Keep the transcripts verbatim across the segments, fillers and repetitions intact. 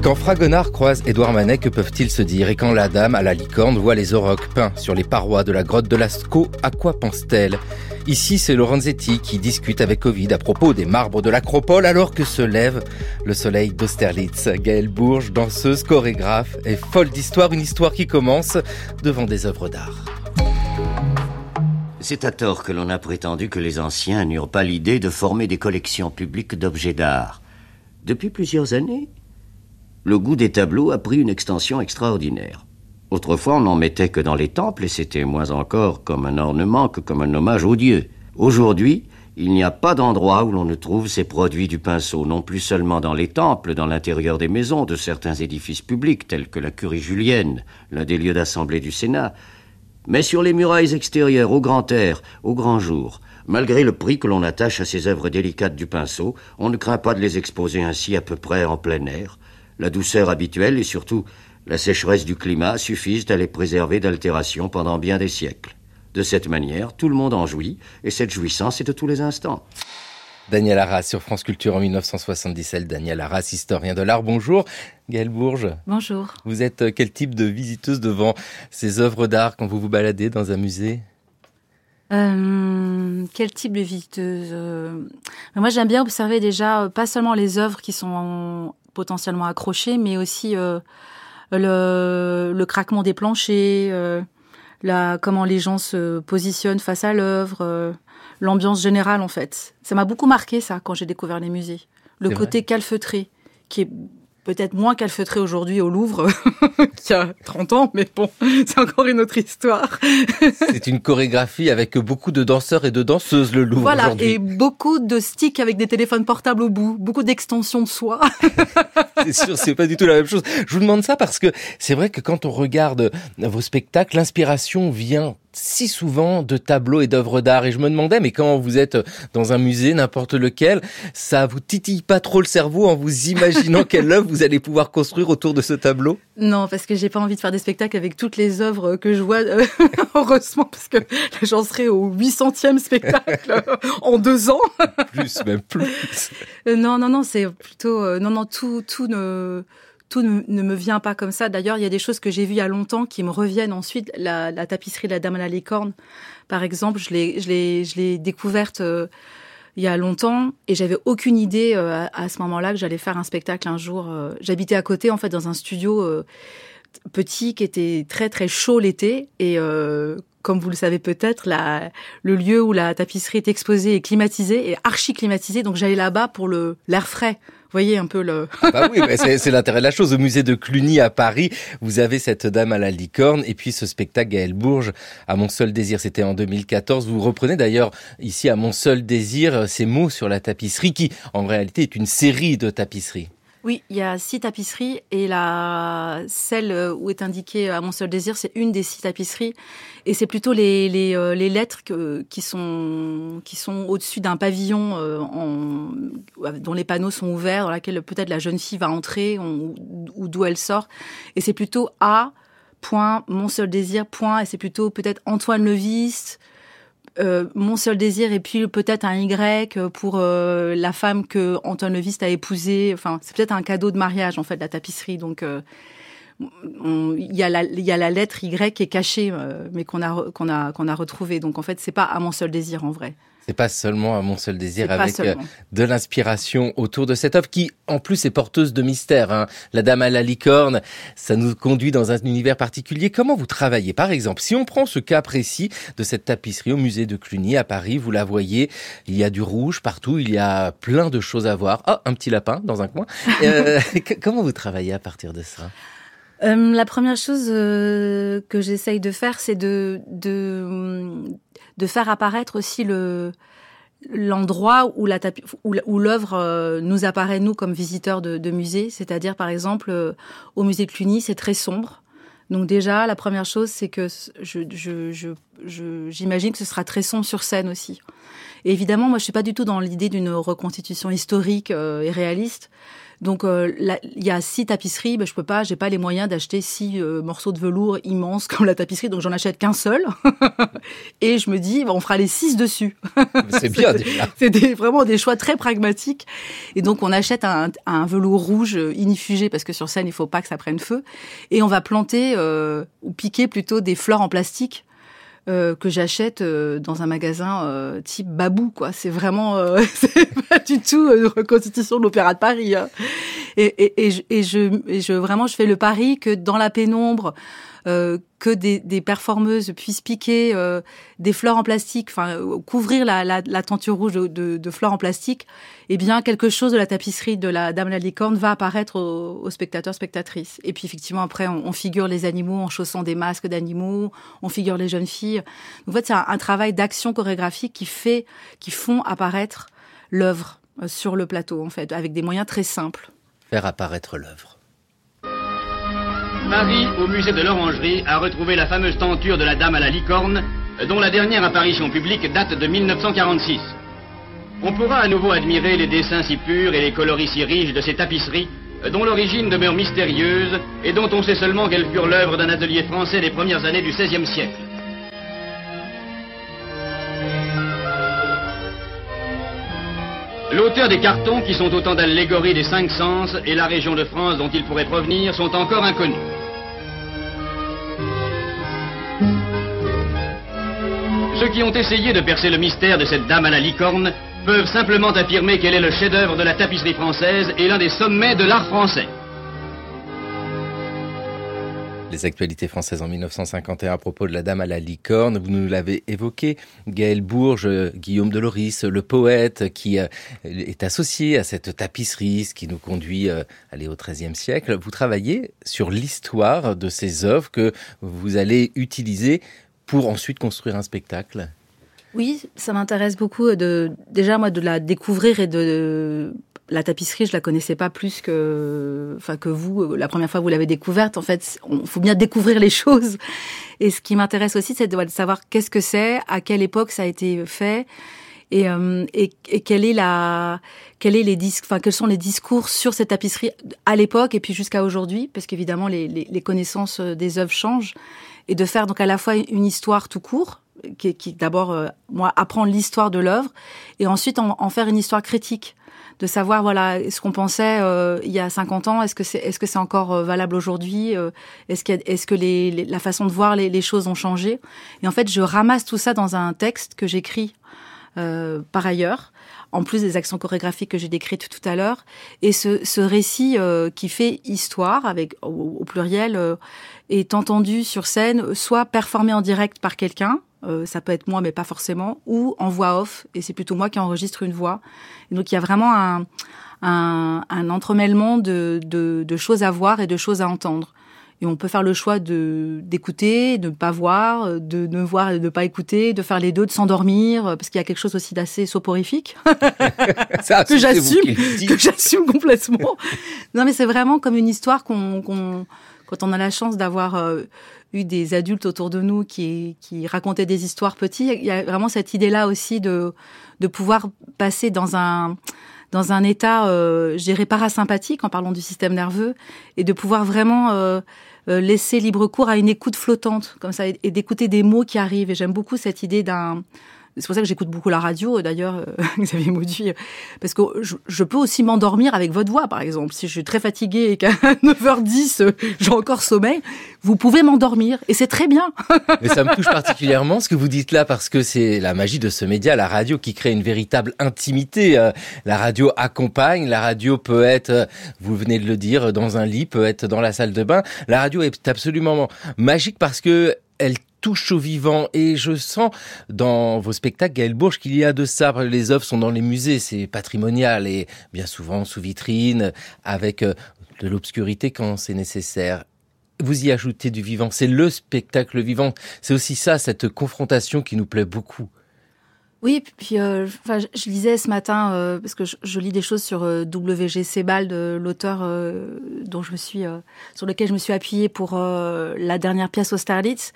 Quand Fragonard croise Edouard Manet, que peuvent-ils se dire ? Et quand la dame à la licorne voit les aurochs peints sur les parois de la grotte de Lascaux, à quoi pense-t-elle ? Ici, c'est Lorenzetti qui discute avec Ovid à propos des marbres de l'Acropole alors que se lève le soleil d'Austerlitz. Gaëlle Bourges, danseuse, chorégraphe, est folle d'histoire, une histoire qui commence devant des œuvres d'art. C'est à tort que l'on a prétendu que les anciens n'eurent pas l'idée de former des collections publiques d'objets d'art. Depuis plusieurs années, le goût des tableaux a pris une extension extraordinaire. Autrefois, on n'en mettait que dans les temples et c'était moins encore comme un ornement que comme un hommage aux dieux. Aujourd'hui, il n'y a pas d'endroit où l'on ne trouve ces produits du pinceau, non plus seulement dans les temples, dans l'intérieur des maisons, de certains édifices publics tels que la Curie Julienne, l'un des lieux d'assemblée du Sénat, mais sur les murailles extérieures, au grand air, au grand jour. Malgré le prix que l'on attache à ces œuvres délicates du pinceau, on ne craint pas de les exposer ainsi à peu près en plein air. La douceur habituelle et surtout la sécheresse du climat suffisent à les préserver d'altérations pendant bien des siècles. De cette manière, tout le monde en jouit, et cette jouissance est de tous les instants. Daniel Arasse sur France Culture en dix-neuf cent soixante-dix-sept. Daniel Arasse, historien de l'art, bonjour. Gaëlle Bourges. Bonjour. Vous êtes quel type de visiteuse devant ces œuvres d'art quand vous vous baladez dans un musée ? Euh, quel type de visiteuse ? euh, Moi, j'aime bien observer déjà, pas seulement les œuvres qui sont en potentiellement accroché, mais aussi euh, le, le craquement des planchers, euh, la, comment les gens se positionnent face à l'œuvre, euh, l'ambiance générale en fait. Ça m'a beaucoup marqué ça quand j'ai découvert les musées. Le C'est côté vrai. Calfeutré, qui est peut-être moins calfeutré aujourd'hui au Louvre qu'il y a trente ans, mais bon, c'est encore une autre histoire. C'est une chorégraphie avec beaucoup de danseurs et de danseuses, le Louvre, voilà, aujourd'hui. Voilà, et beaucoup de sticks avec des téléphones portables au bout, beaucoup d'extensions de soie. C'est sûr, c'est pas du tout la même chose. Je vous demande ça parce que c'est vrai que quand on regarde vos spectacles, l'inspiration vient si souvent de tableaux et d'œuvres d'art. Et je me demandais, mais quand vous êtes dans un musée, n'importe lequel, ça vous titille pas trop le cerveau en vous imaginant quelle œuvre vous allez pouvoir construire autour de ce tableau ? Non, parce que j'ai pas envie de faire des spectacles avec toutes les œuvres que je vois, euh, heureusement, parce que j'en serai au huit centième spectacle en deux ans. Plus, même plus. Non, non, non, c'est plutôt... Euh, non, non, tout, tout ne... Tout ne me vient pas comme ça. D'ailleurs, il y a des choses que j'ai vues il y a longtemps qui me reviennent ensuite. La, la tapisserie de la Dame à la licorne, par exemple, je l'ai, je l'ai, je l'ai découverte euh, il y a longtemps et j'avais aucune idée euh, à, à ce moment-là que j'allais faire un spectacle un jour. Euh, j'habitais à côté, en fait, dans un studio euh, petit qui était très, très chaud l'été et... Euh, Comme vous le savez peut-être, la, le lieu où la tapisserie est exposée est climatisé et archi-climatisé. Donc j'allais là-bas pour le, l'air frais. Vous voyez un peu le... Ah bah oui, c'est, c'est l'intérêt de la chose. Au musée de Cluny à Paris, vous avez cette Dame à la licorne et puis ce spectacle Gaëlle Bourges à Mon Seul Désir. C'était en deux mille quatorze. Vous reprenez d'ailleurs ici à Mon Seul Désir ces mots sur la tapisserie qui, en réalité, est une série de tapisseries. Oui, il y a six tapisseries et la celle où est indiquée à Mon Seul Désir, c'est une des six tapisseries et c'est plutôt les les, les lettres que, qui sont qui sont au-dessus d'un pavillon en, dont les panneaux sont ouverts, dans laquelle peut-être la jeune fille va entrer on, ou d'où elle sort et c'est plutôt A. Mon Seul Désir. Point, et c'est plutôt peut-être Antoine Le Viste. Euh, Mon Seul Désir et puis peut-être un Y pour euh, la femme que Antoine Le Viste a épousée. Enfin, c'est peut-être un cadeau de mariage en fait la tapisserie. Donc, il euh, y a la il y a la lettre Y qui est cachée, euh, mais qu'on a qu'on a qu'on a retrouvée. Donc en fait, c'est pas à Mon Seul Désir en vrai. C'est pas seulement à Mon Seul Désir, c'est avec de l'inspiration autour de cette œuvre qui, en plus, est porteuse de mystère. Hein. La Dame à la licorne, ça nous conduit dans un univers particulier. Comment vous travaillez ? Par exemple, si on prend ce cas précis de cette tapisserie au musée de Cluny à Paris, vous la voyez, il y a du rouge partout, il y a plein de choses à voir. Ah, oh, un petit lapin dans un coin. euh, comment vous travaillez à partir de ça ? Euh, la première chose euh, que j'essaye de faire, c'est de, de, de faire apparaître aussi le, l'endroit où, la tapis, où, où l'œuvre nous apparaît, nous, comme visiteurs de, de musée. C'est-à-dire, par exemple, au musée de Cluny, c'est très sombre. Donc déjà, la première chose, c'est que je, je, je, je, j'imagine que ce sera très sombre sur scène aussi. Et évidemment, moi, je ne suis pas du tout dans l'idée d'une reconstitution historique euh, et réaliste. Donc, euh, là, il y a six tapisseries, ben, je peux pas, j'ai pas les moyens d'acheter six euh, morceaux de velours immenses comme la tapisserie, donc j'en achète qu'un seul. Et je me dis, ben, on fera les six dessus. C'est, c'est bien, déjà. C'est des, vraiment des choix très pragmatiques. Et donc, on achète un, un velours rouge inifugé, parce que sur scène, il faut pas que ça prenne feu. Et on va planter, euh, ou piquer plutôt des fleurs en plastique. Euh, que j'achète euh, dans un magasin euh, type Babou, quoi. C'est vraiment, euh, c'est pas du tout une reconstitution de l'Opéra de Paris. Hein. Et, et, et, je, et, je, et je, vraiment, je fais le pari que dans la pénombre, euh, que des, des performeuses puissent piquer euh, des fleurs en plastique, enfin couvrir la, la, la tenture rouge de, de, de fleurs en plastique. Eh bien, quelque chose de la tapisserie de la Dame la Licorne va apparaître aux, aux spectateurs, spectatrices. Et puis, effectivement, après, on, on figure les animaux en chaussant des masques d'animaux, on figure les jeunes filles. Donc, en fait, c'est un, un travail d'action chorégraphique qui fait, qui font apparaître l'œuvre sur le plateau, en fait, avec des moyens très simples. Faire apparaître l'œuvre. Marie, au musée de l'Orangerie, a retrouvé la fameuse tenture de la Dame à la Licorne, dont la dernière apparition publique date de dix-neuf cent quarante-six. On pourra à nouveau admirer les dessins si purs et les coloris si riches de ces tapisseries, dont l'origine demeure mystérieuse et dont on sait seulement qu'elles furent l'œuvre d'un atelier français des premières années du seizième siècle. L'auteur des cartons, qui sont autant d'allégories des cinq sens, et la région de France dont ils pourraient provenir, sont encore inconnus. Ceux qui ont essayé de percer le mystère de cette Dame à la Licorne peuvent simplement affirmer qu'elle est le chef-d'œuvre de la tapisserie française et l'un des sommets de l'art français. Les actualités françaises en dix-neuf cent cinquante et un à propos de la Dame à la Licorne, vous nous l'avez évoqué, Gaëlle Bourges, Guillaume de Lorris, le poète qui est associé à cette tapisserie, ce qui nous conduit à aller au treizième siècle. Vous travaillez sur l'histoire de ces œuvres que vous allez utiliser pour ensuite construire un spectacle. Oui, ça m'intéresse beaucoup de, déjà moi de la découvrir et de... La tapisserie, je la connaissais pas plus que, enfin, que vous. La première fois que vous l'avez découverte, en fait, on, faut bien découvrir les choses. Et ce qui m'intéresse aussi, c'est de savoir qu'est-ce que c'est, à quelle époque ça a été fait, et, euh, et, et quelle est la, quelle est les disques, enfin, quels sont les discours sur cette tapisserie à l'époque et puis jusqu'à aujourd'hui, parce qu'évidemment, les, les, les connaissances des œuvres changent. Et de faire donc à la fois une histoire tout court, qui, qui d'abord, euh, moi, apprendre l'histoire de l'œuvre, et ensuite en, en faire une histoire critique. De savoir, voilà, ce qu'on pensait euh, il y a cinquante ans, est-ce que c'est, est-ce que c'est encore euh, valable aujourd'hui euh, Est-ce qu'il y a, est-ce que les, les, la façon de voir les, les choses ont changé? Et en fait, je ramasse tout ça dans un texte que j'écris euh, par ailleurs, en plus des actions chorégraphiques que j'ai décrites tout à l'heure, et ce, ce récit euh, qui fait histoire, avec au, au pluriel, euh, est entendu sur scène, soit performé en direct par quelqu'un. Euh, ça peut être moi, mais pas forcément, ou en voix off, et c'est plutôt moi qui enregistre une voix. Et donc, il y a vraiment un, un, un entremêlement de, de, de choses à voir et de choses à entendre. Et on peut faire le choix de, d'écouter, de ne pas voir, de ne voir et de ne pas écouter, de faire les deux, de s'endormir, parce qu'il y a quelque chose aussi d'assez soporifique, ça, que, j'assume, que j'assume complètement. Non, mais c'est vraiment comme une histoire qu'on... qu'on Quand on a la chance d'avoir euh, eu des adultes autour de nous qui, qui racontaient des histoires petits, il y a vraiment cette idée-là aussi de, de pouvoir passer dans un, dans un état, euh, je dirais, parasympathique, en parlant du système nerveux, et de pouvoir vraiment euh, laisser libre cours à une écoute flottante, comme ça, et d'écouter des mots qui arrivent. Et j'aime beaucoup cette idée d'un... C'est pour ça que j'écoute beaucoup la radio, d'ailleurs, Xavier Mauduit, parce que je, je peux aussi m'endormir avec votre voix, par exemple. Si je suis très fatiguée et qu'à neuf heures dix, j'ai encore sommeil, vous pouvez m'endormir, et c'est très bien. Mais ça me touche particulièrement, ce que vous dites là, parce que c'est la magie de ce média, la radio, qui crée une véritable intimité. La radio accompagne, la radio peut être, vous venez de le dire, dans un lit, peut être dans la salle de bain. La radio est absolument magique parce que elle touche au vivant, et je sens dans vos spectacles, Gaëlle Bourges, qu'il y a de ça. Les œuvres sont dans les musées, c'est patrimonial, et bien souvent sous vitrine, avec de l'obscurité quand c'est nécessaire. Vous y ajoutez du vivant, c'est le spectacle vivant. C'est aussi ça, cette confrontation qui nous plaît beaucoup. Oui, puis euh, enfin, je lisais ce matin, euh, parce que je, je lis des choses sur euh, W G. Sebald, euh, l'auteur euh, dont je me suis, euh, sur lequel je me suis appuyée pour euh, la dernière pièce Austerlitz.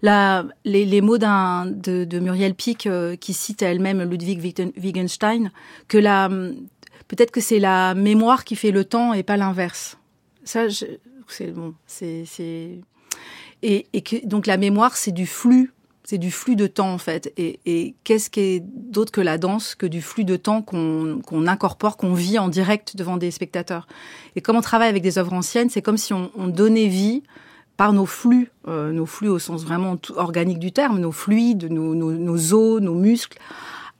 Là, les, les mots d'un, de, de Muriel Pic, euh, qui cite elle-même Ludwig Wittgenstein, que la, peut-être que c'est la mémoire qui fait le temps et pas l'inverse. Ça, je, c'est bon, c'est, c'est... Et, et que, donc la mémoire, c'est du flux. C'est du flux de temps, en fait. Et, et qu'est-ce qui est d'autre que la danse que du flux de temps qu'on, qu'on incorpore, qu'on vit en direct devant des spectateurs. Et comme on travaille avec des œuvres anciennes, c'est comme si on, on donnait vie par nos flux, euh, nos flux au sens vraiment tout, organique du terme, nos fluides, nos, nos, nos os, nos muscles,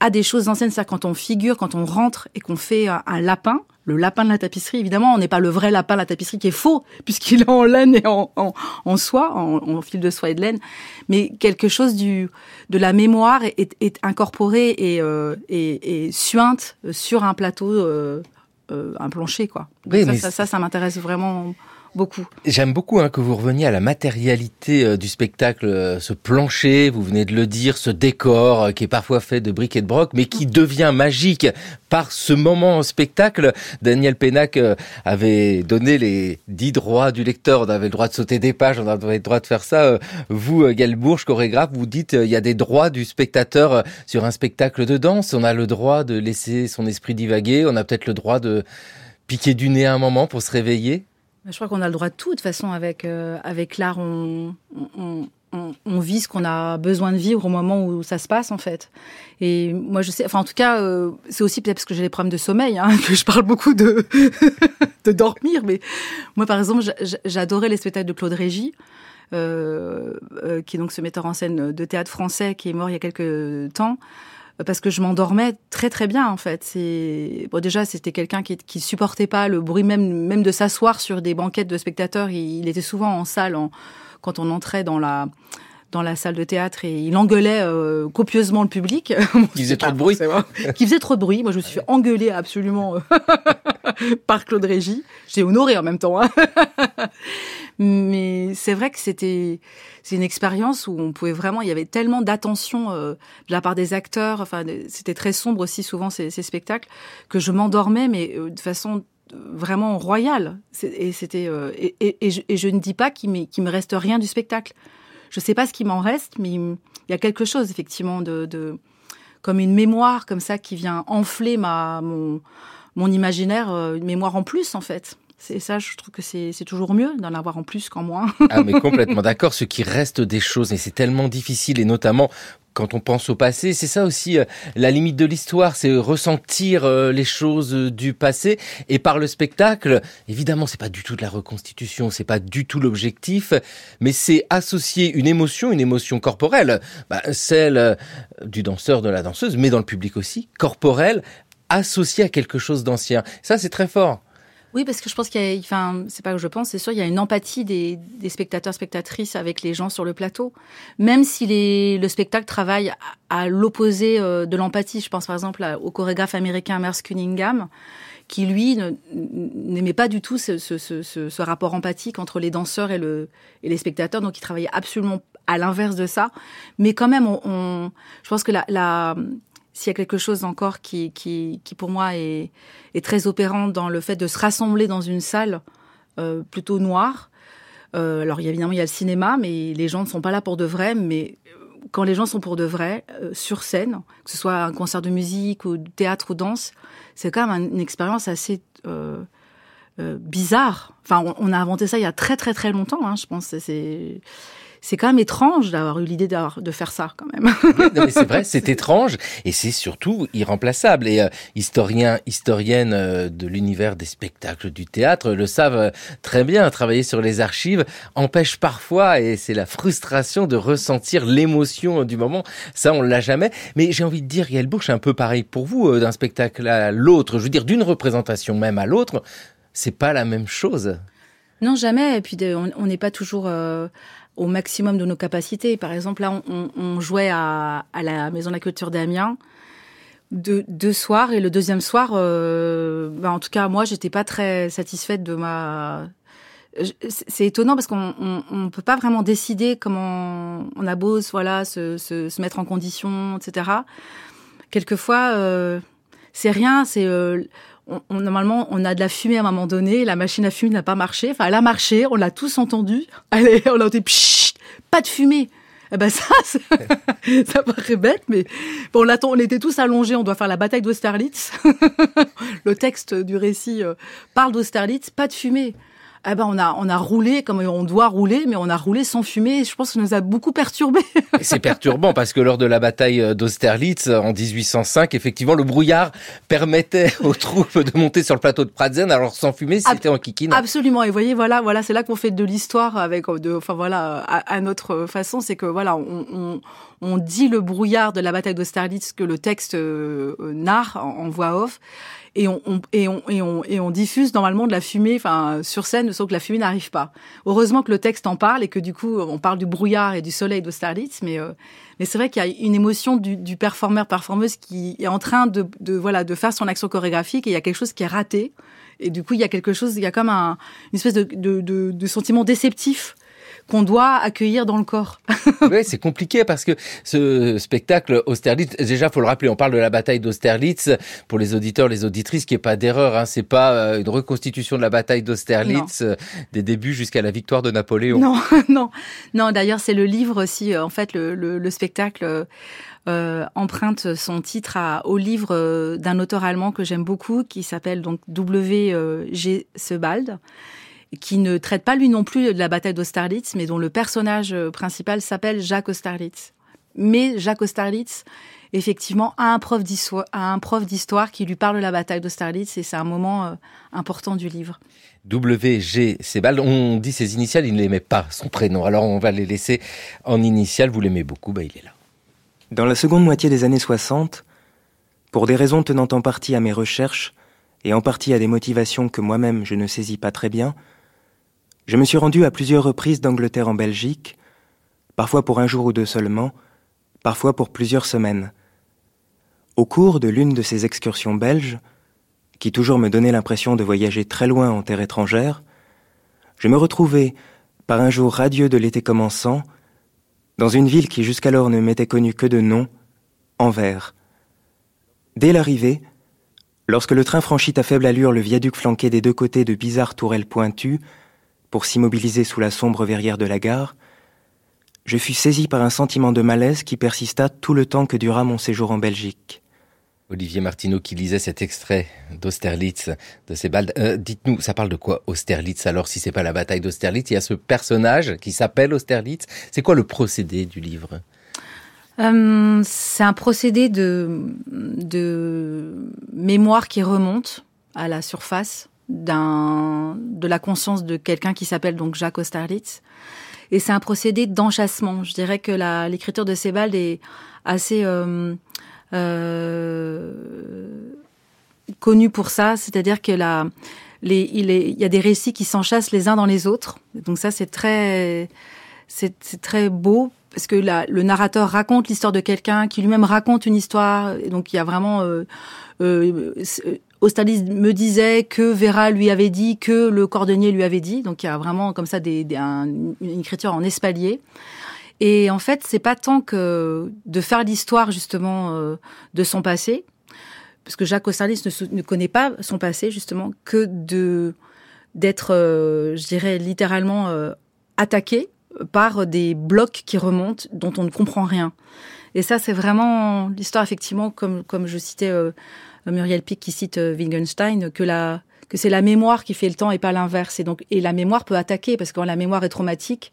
à des choses anciennes. C'est-à-dire quand on figure, quand on rentre et qu'on fait un, un lapin, le lapin de la tapisserie, évidemment, on n'est pas le vrai lapin de la tapisserie qui est faux, puisqu'il est en laine et en, en, en soie, en, en fil de soie et de laine. Mais quelque chose du, de la mémoire est, est incorporé et, euh, et, et suinte sur un plateau, euh, euh, un plancher, quoi. Oui, ça, ça, ça, ça m'intéresse vraiment beaucoup. J'aime beaucoup hein, que vous reveniez à la matérialité euh, du spectacle, euh, ce plancher, vous venez de le dire, ce décor euh, qui est parfois fait de briques et de brocs, mais qui devient magique par ce moment en spectacle. Daniel Pénac euh, avait donné les dix droits du lecteur, on avait le droit de sauter des pages, on avait le droit de faire ça. Euh, vous, euh, Gaëlle Bourges, chorégraphe, vous dites il euh, y a des droits du spectateur euh, sur un spectacle de danse. On a le droit de laisser son esprit divaguer, on a peut-être le droit de piquer du nez à un moment pour se réveiller. Je crois qu'on a le droit de tout. De toute façon, avec, euh, avec l'art, on, on, on, on vit ce qu'on a besoin de vivre au moment où ça se passe, en fait. Et moi, je sais... Enfin, en tout cas, euh, c'est aussi peut-être parce que j'ai des problèmes de sommeil, hein, que je parle beaucoup de, de dormir. Mais moi, par exemple, j'adorais les spectacles de Claude Régy, euh, euh, qui est donc ce metteur en scène de théâtre français qui est mort il y a quelques temps. Parce que je m'endormais très très bien en fait. C'est bon, déjà c'était quelqu'un qui qui supportait pas le bruit même même de s'asseoir sur des banquettes de spectateurs. Il, il était souvent en salle en... quand on entrait dans la dans la salle de théâtre et il engueulait euh, copieusement le public. Qui faisait trop de bruit. Qui faisait trop de bruit. Moi je me suis fait engueuler absolument par Claude Régy. J'ai honoré en même temps. Hein. Mais c'est vrai que c'était c'est une expérience où on pouvait vraiment, il y avait tellement d'attention euh, de la part des acteurs, enfin c'était très sombre aussi souvent ces, ces spectacles, que je m'endormais mais euh, de façon vraiment royale. C'est, et c'était euh, et, et, et, je, et je ne dis pas qu'il, qu'il me reste rien du spectacle. Je sais pas ce qui m'en reste, mais il y a quelque chose effectivement de, de comme une mémoire comme ça qui vient enfler ma mon mon imaginaire, une mémoire en plus en fait. C'est ça, je trouve que c'est, c'est toujours mieux d'en avoir en plus qu'en moins. Ah mais complètement d'accord, ce qui reste des choses, et c'est tellement difficile, et notamment quand on pense au passé, c'est ça aussi euh, la limite de l'histoire, c'est ressentir euh, les choses euh, du passé, et par le spectacle, évidemment c'est pas du tout de la reconstitution, c'est pas du tout l'objectif, mais c'est associer une émotion, une émotion corporelle, bah, celle euh, du danseur, de la danseuse, mais dans le public aussi, corporelle, associée à quelque chose d'ancien. Ça c'est très fort. Oui, parce que je pense qu'il y a, enfin, c'est pas que je pense, c'est sûr, il y a une empathie des, des spectateurs, spectatrices avec les gens sur le plateau. Même si les, le spectacle travaille à, à l'opposé de l'empathie. Je pense par exemple à, au chorégraphe américain Merce Cunningham, qui lui ne, n'aimait pas du tout ce, ce, ce, ce rapport empathique entre les danseurs et, le, et les spectateurs. Donc il travaillait absolument à l'inverse de ça. Mais quand même, on, on, je pense que la... la s'il y a quelque chose encore qui, qui, qui pour moi, est, est très opérant dans le fait de se rassembler dans une salle euh, plutôt noire. Euh, alors, évidemment, il y a le cinéma, mais les gens ne sont pas là pour de vrai. Mais quand les gens sont pour de vrai, euh, sur scène, que ce soit un concert de musique ou de théâtre ou danse, c'est quand même une expérience assez euh, euh, bizarre. Enfin, on, on a inventé ça il y a très, très, très longtemps, hein, je pense. C'est... c'est... C'est quand même étrange d'avoir eu l'idée d'avoir, de faire ça, quand même. Oui, non, mais c'est vrai, c'est, c'est étrange et c'est surtout irremplaçable. Et euh, historiens, historiennes euh, de l'univers des spectacles, du théâtre, le savent euh, très bien. Travailler sur les archives empêche parfois, et c'est la frustration, de ressentir l'émotion du moment. Ça, on l'a jamais. Mais j'ai envie de dire, Gaëlle Bourges, c'est un peu pareil pour vous, euh, d'un spectacle à l'autre. Je veux dire, d'une représentation même à l'autre, c'est pas la même chose. Non, jamais. Et puis, on n'est pas toujours... Euh... au maximum de nos capacités. Par exemple, là, on, on jouait à, à la Maison de la Culture d'Amiens deux, deux soirs, et le deuxième soir, euh, ben en tout cas, moi, j'étais pas très satisfaite de ma... C'est étonnant parce qu'on on, on peut pas vraiment décider comment on a beau voilà, se, se, se mettre en condition, et cetera. quelquefois, euh, c'est rien, c'est... Euh, On, on, normalement, on a de la fumée à un moment donné, la machine à fumer n'a pas marché. Enfin, elle a marché, on l'a tous entendu. Allez, on a entendu, pshhh, pas de fumée. Eh ben ça, ça, ça paraît bête, mais bon, on, on était tous allongés, on doit faire la bataille d'Austerlitz. Le texte du récit parle d'Austerlitz, pas de fumée. Eh ben on a on a roulé comme on doit rouler, mais on a roulé sans fumer. Je pense que ça nous a beaucoup perturbés. Et c'est perturbant parce que lors de la bataille d'Austerlitz en dix-huit cent cinq, effectivement, le brouillard permettait aux troupes de monter sur le plateau de Pratzen. Alors sans fumer, c'était Ab- en kikine. Absolument. Et voyez, voilà, voilà, c'est là qu'on fait de l'histoire avec, de, enfin voilà, à, à notre façon, c'est que voilà, on, on on dit le brouillard de la bataille d'Austerlitz que le texte euh, narre en, en voix off. Et on, on, et, on, et, on, et on diffuse normalement de la fumée, enfin sur scène, sauf que la fumée n'arrive pas. Heureusement que le texte en parle et que du coup on parle du brouillard et du soleil d'Austerlitz, mais euh, mais c'est vrai qu'il y a une émotion du, du performeur performeuse qui est en train de, de voilà de faire son action chorégraphique et il y a quelque chose qui est raté et du coup il y a quelque chose, il y a comme un une espèce de de, de, de sentiment déceptif qu'on doit accueillir dans le corps. Oui, c'est compliqué parce que ce spectacle Austerlitz, déjà faut le rappeler, on parle de la bataille d'Austerlitz pour les auditeurs, les auditrices, qu'il n'y ait pas d'erreur, hein, c'est pas une reconstitution de la bataille d'Austerlitz non. Des débuts jusqu'à la victoire de Napoléon. Non, non, non. D'ailleurs, c'est le livre aussi. En fait, le, le, le spectacle euh, emprunte son titre à, au livre d'un auteur allemand que j'aime beaucoup, qui s'appelle donc W G Sebald. Qui ne traite pas lui non plus de la bataille d'Austerlitz, mais dont le personnage principal s'appelle Jacques Austerlitz. Mais Jacques Austerlitz, effectivement, a un prof d'histoire, a un prof d'histoire qui lui parle de la bataille d'Austerlitz, et c'est un moment euh, important du livre. W G Sebald, on dit ses initiales, il ne l'aimait pas, son prénom. Alors on va les laisser en initiales, vous l'aimez beaucoup, bah, il est là. Dans la seconde moitié des années soixante, pour des raisons tenant en partie à mes recherches, et en partie à des motivations que moi-même je ne saisis pas très bien, je me suis rendu à plusieurs reprises d'Angleterre en Belgique, parfois pour un jour ou deux seulement, parfois pour plusieurs semaines. Au cours de l'une de ces excursions belges, qui toujours me donnait l'impression de voyager très loin en terre étrangère, je me retrouvais, par un jour radieux de l'été commençant, dans une ville qui jusqu'alors ne m'était connue que de nom, Anvers. Dès l'arrivée, lorsque le train franchit à faible allure le viaduc flanqué des deux côtés de bizarres tourelles pointues, pour s'immobiliser sous la sombre verrière de la gare, je fus saisi par un sentiment de malaise qui persista tout le temps que dura mon séjour en Belgique. Olivier Martineau qui lisait cet extrait d'Austerlitz, de Sebald. Euh, dites-nous, ça parle de quoi Austerlitz? Alors si c'est pas la bataille d'Austerlitz, il y a ce personnage qui s'appelle Austerlitz. C'est quoi le procédé du livre? euh, C'est un procédé de, de mémoire qui remonte à la surface. D'un, de la conscience de quelqu'un qui s'appelle donc Jacques Austerlitz. Et c'est un procédé d'enchâssement. Je dirais que la, l'écriture de Sebald est assez euh, euh, connue pour ça. C'est-à-dire que la, les, il, est, il y a des récits qui s'enchassent les uns dans les autres. Donc ça, c'est très, c'est, c'est très beau. Parce que la, le narrateur raconte l'histoire de quelqu'un qui lui-même raconte une histoire. Et donc il y a vraiment... Euh, euh, Austerlitz me disait que Vera lui avait dit, que le cordonnier lui avait dit. Donc il y a vraiment comme ça des, des, un, une écriture en espalier. Et en fait, c'est pas tant que de faire l'histoire justement euh, de son passé, parce que Jacques Austerlitz ne, ne connaît pas son passé justement, que de d'être, euh, je dirais littéralement euh, attaqué par des blocs qui remontent dont on ne comprend rien. Et ça, c'est vraiment l'histoire effectivement, comme comme je citais. Euh, Muriel Pic qui cite Wittgenstein, que, la, que c'est la mémoire qui fait le temps et pas l'inverse. Et, donc, et la mémoire peut attaquer, parce que quand la mémoire est traumatique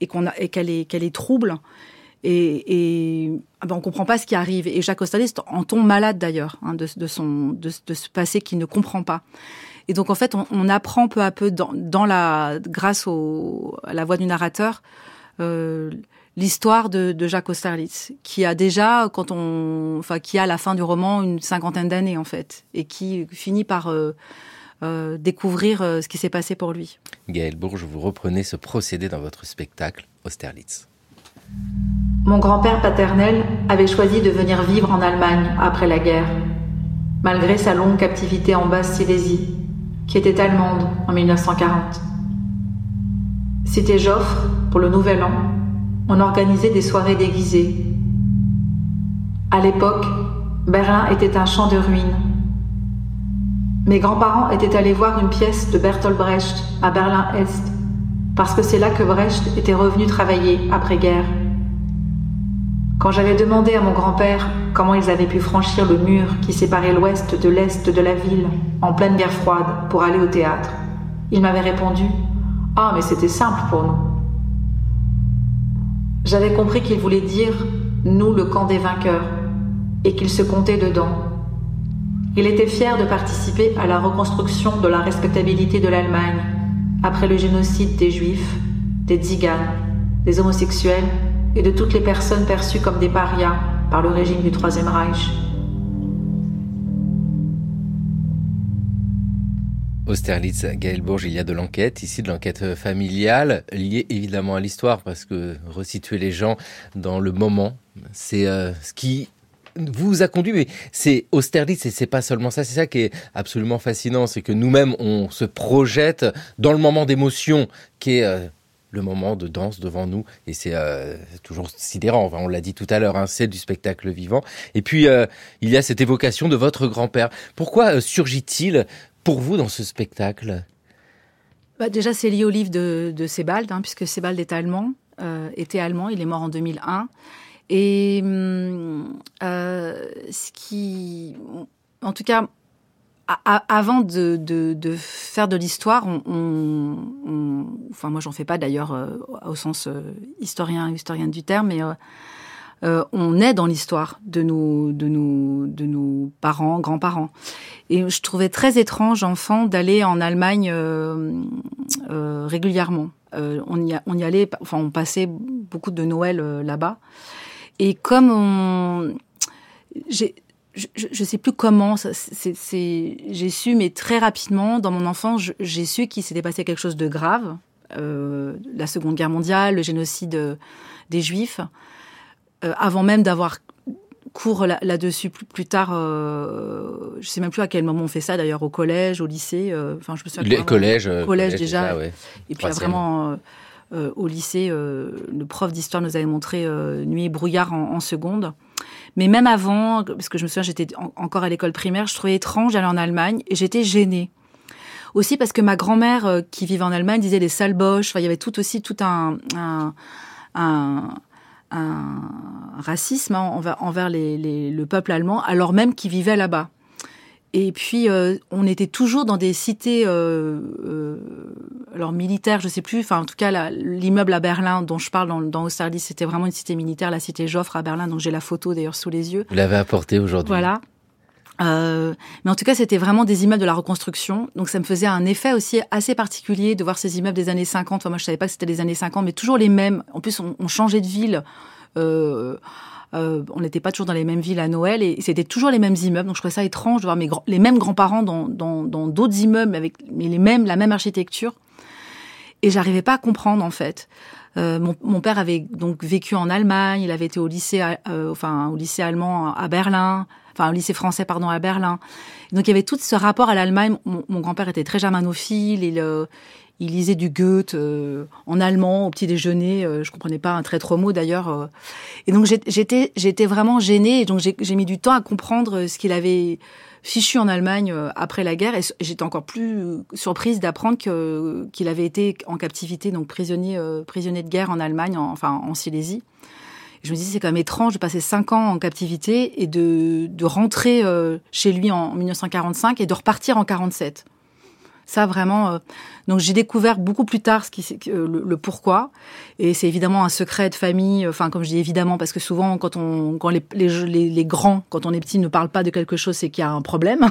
et, qu'on a, et qu'elle, est, qu'elle est trouble, et, et ben on ne comprend pas ce qui arrive. Et Jacques Austerlitz en tombe malade d'ailleurs, hein, de, de, son, de, de ce passé qu'il ne comprend pas. Et donc en fait, on, on apprend peu à peu, dans, dans la, grâce au, à la voix du narrateur, euh, l'histoire de, de Jacques Austerlitz, qui a déjà, quand on, enfin, qui a à la fin du roman une cinquantaine d'années en fait, et qui finit par euh, euh, découvrir euh, ce qui s'est passé pour lui. Gaëlle Bourges, vous reprenez ce procédé dans votre spectacle Austerlitz. Mon grand-père paternel avait choisi de venir vivre en Allemagne après la guerre, malgré sa longue captivité en Basse-Silésie, qui était allemande en dix-neuf cent quarante. C'était Joffre pour le Nouvel An. On organisait des soirées déguisées. À l'époque, Berlin était un champ de ruines. Mes grands-parents étaient allés voir une pièce de Bertolt Brecht à Berlin-Est, parce que c'est là que Brecht était revenu travailler après-guerre. Quand j'avais demandé à mon grand-père comment ils avaient pu franchir le mur qui séparait l'ouest de l'est de la ville en pleine guerre froide pour aller au théâtre, il m'avait répondu « Ah, mais c'était simple pour nous ». J'avais compris qu'il voulait dire « Nous, le camp des vainqueurs » et qu'il se comptait dedans. Il était fier de participer à la reconstruction de la respectabilité de l'Allemagne après le génocide des Juifs, des Tziganes, des homosexuels et de toutes les personnes perçues comme des parias par le régime du Troisième Reich. Austerlitz, Gaëlle Bourges, il y a de l'enquête, ici de l'enquête familiale, liée évidemment à l'histoire, parce que resituer les gens dans le moment, c'est euh, ce qui vous a conduit, mais c'est Austerlitz et c'est pas seulement ça, c'est ça qui est absolument fascinant, c'est que nous-mêmes, on se projette dans le moment d'émotion qui est euh, le moment de danse devant nous, et c'est euh, toujours sidérant, enfin, on l'a dit tout à l'heure, hein, c'est du spectacle vivant, et puis euh, il y a cette évocation de votre grand-père. Pourquoi euh, surgit-il pour vous, dans ce spectacle? Bah déjà, c'est lié au livre de, de Sebald, hein, puisque Sebald est allemand, euh, était allemand, il est mort en deux mille un. Et euh, ce qui... En tout cas, a, a, avant de, de, de faire de l'histoire, on, on, on... Enfin, moi, j'en fais pas, d'ailleurs, euh, au sens euh, historien, historienne du terme, mais... Euh, Euh, on est dans l'histoire de nos, de nos, de nos parents, grands-parents. Et je trouvais très étrange, enfant, d'aller en Allemagne euh, euh, régulièrement. Euh, on, y a, on y allait, enfin, on passait beaucoup de Noël euh, là-bas. Et comme on, j'ai, je, je sais plus comment, c'est, c'est, c'est, j'ai su, mais très rapidement, dans mon enfance, j'ai su qu'il s'était passé quelque chose de grave. Euh, la Seconde Guerre mondiale, le génocide des Juifs. Euh, avant même d'avoir cours là- là-dessus plus, plus tard, euh, je ne sais même plus à quel moment on fait ça, d'ailleurs, au collège, au lycée. Enfin, euh, je me souviens. Les collèges, collège, collège déjà. Ça, ouais. Et puis, là, vraiment, euh, euh, au lycée, euh, le prof d'histoire nous avait montré euh, Nuit et brouillard en, en seconde. Mais même avant, parce que je me souviens, j'étais en, encore à l'école primaire, je trouvais étrange d'aller en Allemagne et j'étais gênée. Aussi parce que ma grand-mère, euh, qui vivait en Allemagne, disait les sales boches. Enfin, il y avait tout aussi tout un... un, un un racisme hein, envers, envers les, les, le peuple allemand, alors même qu'ils vivaient là-bas. Et puis, euh, on était toujours dans des cités euh, euh, alors militaires, je ne sais plus, enfin, en tout cas, la, l'immeuble à Berlin dont je parle dans, dans Austerlitz, c'était vraiment une cité militaire, la cité Joffre à Berlin, donc j'ai la photo d'ailleurs sous les yeux. Vous l'avez apportée aujourd'hui. Voilà. Euh, mais en tout cas, c'était vraiment des immeubles de la reconstruction. Donc, ça me faisait un effet aussi assez particulier de voir ces immeubles des années cinquante. Enfin, moi, je savais pas que c'était les années cinquante, mais toujours les mêmes. En plus, on, on changeait de ville. Euh, euh, on n'était pas toujours dans les mêmes villes à Noël. Et c'était toujours les mêmes immeubles. Donc, je trouvais ça étrange de voir mes gr- les mêmes grands-parents dans, dans, dans d'autres immeubles, avec mais les mêmes, la même architecture. Et j'arrivais pas à comprendre, en fait. Euh, mon, mon père avait donc vécu en Allemagne. Il avait été au lycée, euh, enfin, au lycée allemand à Berlin. Enfin, au lycée français, pardon, à Berlin. Donc, il y avait tout ce rapport à l'Allemagne. Mon, mon grand-père était très germanophile. Il, euh, il lisait du Goethe euh, en allemand au petit déjeuner. Euh, je comprenais pas un traître mot, d'ailleurs. Euh. Et donc, j'étais, j'étais vraiment gênée. Et donc, j'ai, j'ai mis du temps à comprendre ce qu'il avait fichu en Allemagne euh, après la guerre. Et j'étais encore plus surprise d'apprendre que, qu'il avait été en captivité, donc prisonnier, euh, prisonnier de guerre en Allemagne, en, enfin, en Silésie. Je me dis, c'est quand même étrange de passer cinq ans en captivité et de, de rentrer euh, chez lui en dix-neuf cent quarante-cinq et de repartir en quarante-sept. Ça, vraiment... Euh... Donc, j'ai découvert beaucoup plus tard ce qui, euh, le, le pourquoi. Et c'est évidemment un secret de famille. Enfin, comme je dis évidemment, parce que souvent, quand, on, quand les, les, les, les grands, quand on est petit, ne parlent pas de quelque chose, c'est qu'il y a un problème,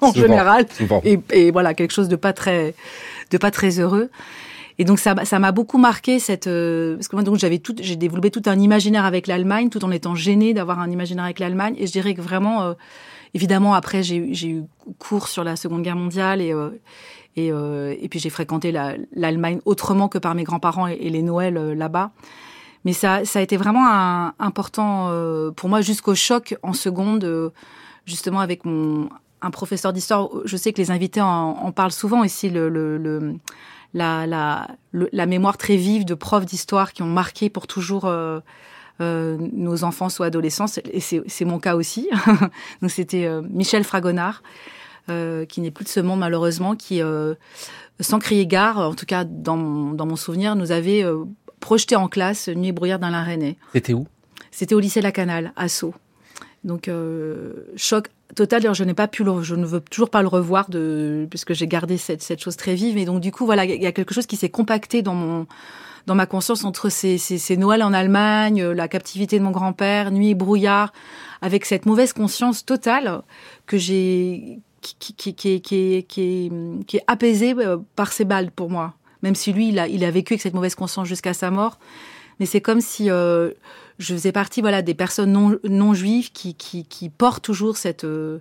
en souvent, général. Souvent. Et, et voilà, quelque chose de pas très, de pas très heureux. Et donc ça, ça m'a beaucoup marqué cette euh, parce que moi donc j'avais tout, j'ai développé tout un imaginaire avec l'Allemagne tout en étant gênée d'avoir un imaginaire avec l'Allemagne et je dirais que vraiment euh, évidemment après j'ai, j'ai eu cours sur la Seconde Guerre mondiale et euh, et, euh, et puis j'ai fréquenté la, l'Allemagne autrement que par mes grands-parents et, et les Noëls euh, là-bas mais ça ça a été vraiment un, important euh, pour moi jusqu'au choc en seconde euh, justement avec mon un professeur d'histoire je sais que les invités en, en parlent souvent ici le, le, le La, la, le, la mémoire très vive de profs d'histoire qui ont marqué pour toujours euh, euh, nos enfants soient adolescents, et c'est, c'est mon cas aussi. Donc c'était euh, Michel Fragonard, euh, qui n'est plus de ce monde malheureusement, qui, euh, sans crier gare, en tout cas dans mon, dans mon souvenir, nous avait euh, projeté en classe Nuit et brouillard d'Alain Resnais. C'était où ? C'était au lycée Lacanal, à Sceaux. Donc, euh, choc total. Alors, je n'ai pas pu le, je ne veux toujours pas le revoir de, puisque j'ai gardé cette, cette chose très vive. Et donc, du coup, voilà, il y a quelque chose qui s'est compacté dans mon, dans ma conscience entre ces, ces, ces Noëls en Allemagne, la captivité de mon grand-père, Nuit et brouillard, avec cette mauvaise conscience totale que j'ai, qui, qui, qui, qui, qui, qui, qui est apaisée par ces balles pour moi. Même si lui, il a, il a vécu avec cette mauvaise conscience jusqu'à sa mort. Mais c'est comme si, euh, je faisais partie, voilà, des personnes non, non juives qui, qui, qui portent toujours cette, euh,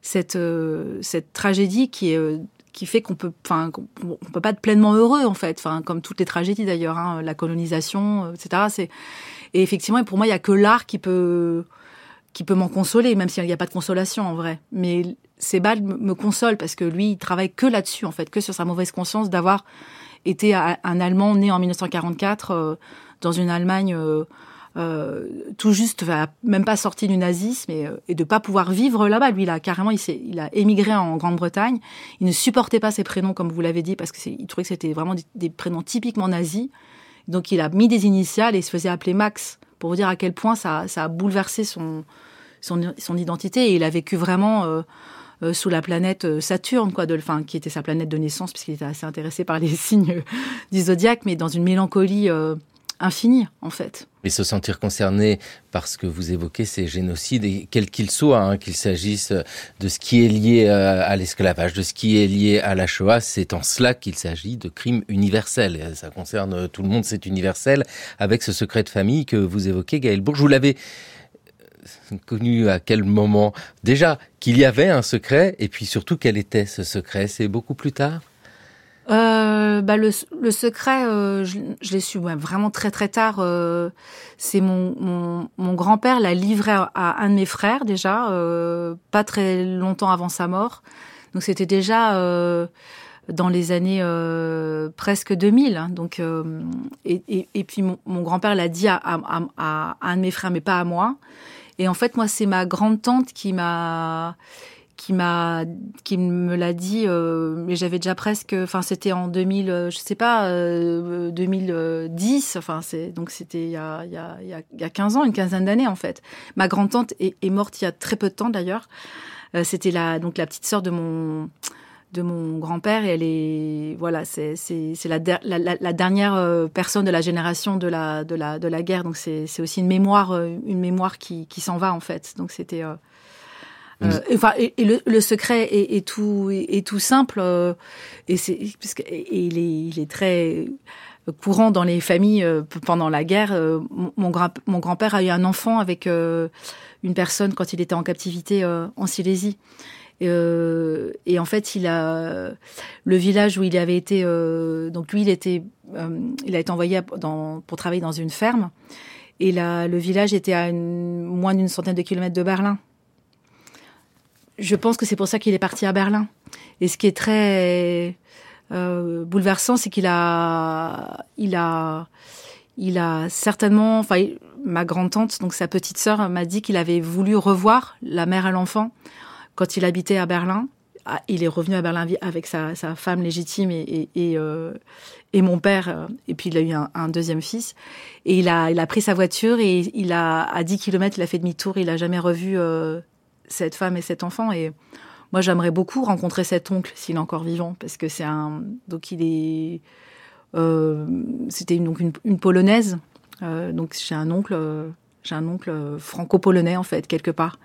cette, euh, cette tragédie qui est, euh, qui fait qu'on peut, enfin, qu'on peut pas être pleinement heureux, en fait. Enfin, comme toutes les tragédies d'ailleurs, hein, la colonisation, et cetera. C'est, et effectivement, pour moi, il y a que l'art qui peut, qui peut m'en consoler, même s'il n'y a pas de consolation, en vrai. Mais Sebald me console parce que lui, il travaille que là-dessus, en fait, que sur sa mauvaise conscience d'avoir été un Allemand né en dix-neuf cent quarante-quatre, euh, dans une Allemagne, euh, Euh, tout juste, même pas sorti du nazisme, et, et de pas pouvoir vivre là-bas. Lui, là, carrément, il s'est, il a émigré en Grande-Bretagne. Il ne supportait pas ses prénoms, comme vous l'avez dit, parce que c'est, il trouvait que c'était vraiment des, des prénoms typiquement nazis. Donc, il a mis des initiales et il se faisait appeler Max, pour vous dire à quel point ça, ça a bouleversé son, son, son identité. Et il a vécu vraiment, euh, euh, sous la planète Saturne, quoi, de, enfin, qui était sa planète de naissance, puisqu'il était assez intéressé par les signes du zodiaque, mais dans une mélancolie, euh, infinie, en fait. Mais se sentir concerné par ce que vous évoquez, ces génocides, et quels qu'ils soient, hein, qu'il s'agisse de ce qui est lié à l'esclavage, de ce qui est lié à la Shoah, c'est en cela qu'il s'agit de crimes universels. Et ça concerne tout le monde, c'est universel, avec ce secret de famille que vous évoquez, Gaëlle Bourges. Vous l'avez connu à quel moment ? Déjà, qu'il y avait un secret, et puis surtout, quel était ce secret ? C'est beaucoup plus tard ? Euh, bah le, le secret, euh, je, je l'ai su ouais, vraiment très très tard. Euh, c'est mon, mon, mon grand-père l'a livré à, à un de mes frères déjà, euh, pas très longtemps avant sa mort. Donc c'était déjà euh, dans les années euh, presque deux mille. Hein, donc euh, et, et, et puis mon, mon grand-père l'a dit à, à, à, à un de mes frères, mais pas à moi. Et en fait moi c'est ma grande-tante qui m'a qui m'a qui me l'a dit, euh, mais j'avais déjà presque, enfin c'était en deux mille, euh, je sais pas, euh, deux mille dix, enfin c'est donc c'était il y a il y a il y a quinze ans, une quinzaine d'années en fait. Ma grand-tante est, est morte il y a très peu de temps d'ailleurs. Euh, c'était la donc la petite sœur de mon de mon grand-père, et elle est voilà, c'est c'est c'est la der, la, la dernière personne de la génération de la de la de la guerre, donc c'est c'est aussi une mémoire une mémoire qui qui s'en va en fait. Donc c'était euh, Euh, et, enfin, et, et le, le secret est, est tout, est, est tout simple, euh, et c'est parce que et il est, il est très courant dans les familles euh, pendant la guerre. Euh, mon, mon grand-père a eu un enfant avec euh, une personne quand il était en captivité euh, en Silésie. Et, euh, et en fait, il a le village où il avait été. Euh, donc lui, il était, euh, il a été envoyé dans, pour travailler dans une ferme. Et là, le village était à une, moins d'une centaine de kilomètres de Berlin. Je pense que c'est pour ça qu'il est parti à Berlin. Et ce qui est très euh, bouleversant, c'est qu'il a, il a, il a certainement. Enfin, il, ma grand-tante, donc sa petite sœur, m'a dit qu'il avait voulu revoir la mère à l'enfant quand il habitait à Berlin. Ah, il est revenu à Berlin avec sa, sa femme légitime et et, et, euh, et mon père. Et puis il a eu un, un deuxième fils. Et il a, il a pris sa voiture et il a à dix kilomètres, il a fait demi-tour. Il a jamais revu. Euh, cette femme et cet enfant, et moi j'aimerais beaucoup rencontrer cet oncle s'il est encore vivant, parce que c'est un donc il est euh, c'était donc une, une polonaise, euh, donc j'ai un oncle euh, j'ai un oncle franco-polonais en fait quelque part,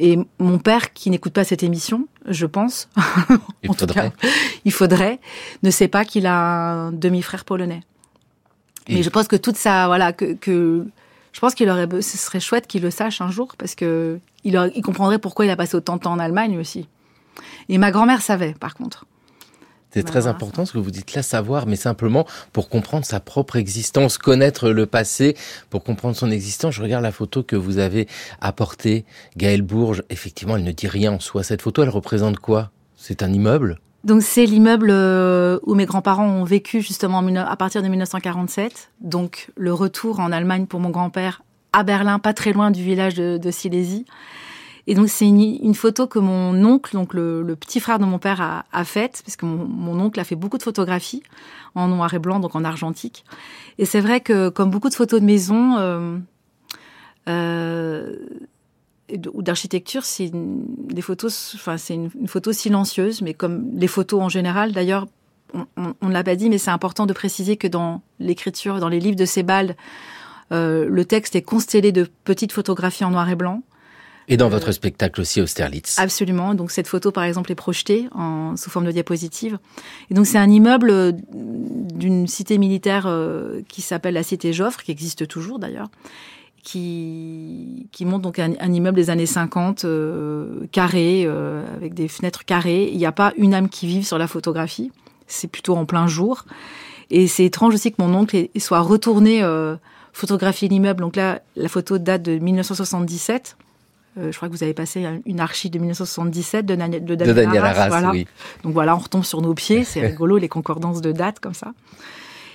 et mon père qui n'écoute pas cette émission je pense il en faudrait. Tout cas, il faudrait ne sait pas qu'il a un demi-frère polonais, et mais je pense que toute ça voilà que, que je pense qu'il aurait, ce serait chouette qu'il le sache un jour, parce que il, aurait, il comprendrait pourquoi il a passé autant de temps en Allemagne aussi. Et ma grand-mère savait, par contre. C'est très important ce que vous dites là, savoir, mais simplement pour comprendre sa propre existence, connaître le passé, pour comprendre son existence. Je regarde la photo que vous avez apportée, Gaëlle Bourges. Effectivement, elle ne dit rien en soi. Cette photo, elle représente quoi ? C'est un immeuble ? Donc c'est l'immeuble où mes grands-parents ont vécu justement à partir de dix-neuf cent quarante-sept. Donc le retour en Allemagne pour mon grand-père à Berlin, pas très loin du village de, de Silésie. Et donc, c'est une, une photo que mon oncle, donc le, le petit frère de mon père, a, a faite, parce que mon, mon oncle a fait beaucoup de photographies en noir et blanc, donc en argentique. Et c'est vrai que, comme beaucoup de photos de maison euh, euh, ou d'architecture, c'est une, des photos, enfin, c'est une, une photo silencieuse, mais comme les photos en général, d'ailleurs, on ne l'a pas dit, mais c'est important de préciser que dans l'écriture, dans les livres de Sebald, euh, le texte est constellé de petites photographies en noir et blanc. Et dans votre euh, spectacle aussi, Austerlitz. Absolument. Donc, cette photo, par exemple, est projetée en, sous forme de diapositive. Et donc, c'est un immeuble d'une cité militaire euh, qui s'appelle la cité Joffre, qui existe toujours d'ailleurs, qui, qui montre donc un, un immeuble des années cinquante, euh, carré, euh, avec des fenêtres carrées. Il n'y a pas une âme qui vive sur la photographie. C'est plutôt en plein jour. Et c'est étrange aussi que mon oncle soit retourné euh, photographier l'immeuble. Donc là, la photo date de mille neuf cent soixante-dix-sept. Euh, je crois que vous avez passé une archive de mille neuf cent soixante-dix-sept de, Daniel, de Daniel, de Daniel Arasse. Arasse, voilà. Oui. Donc voilà, on retombe sur nos pieds. C'est rigolo, les concordances de dates comme ça.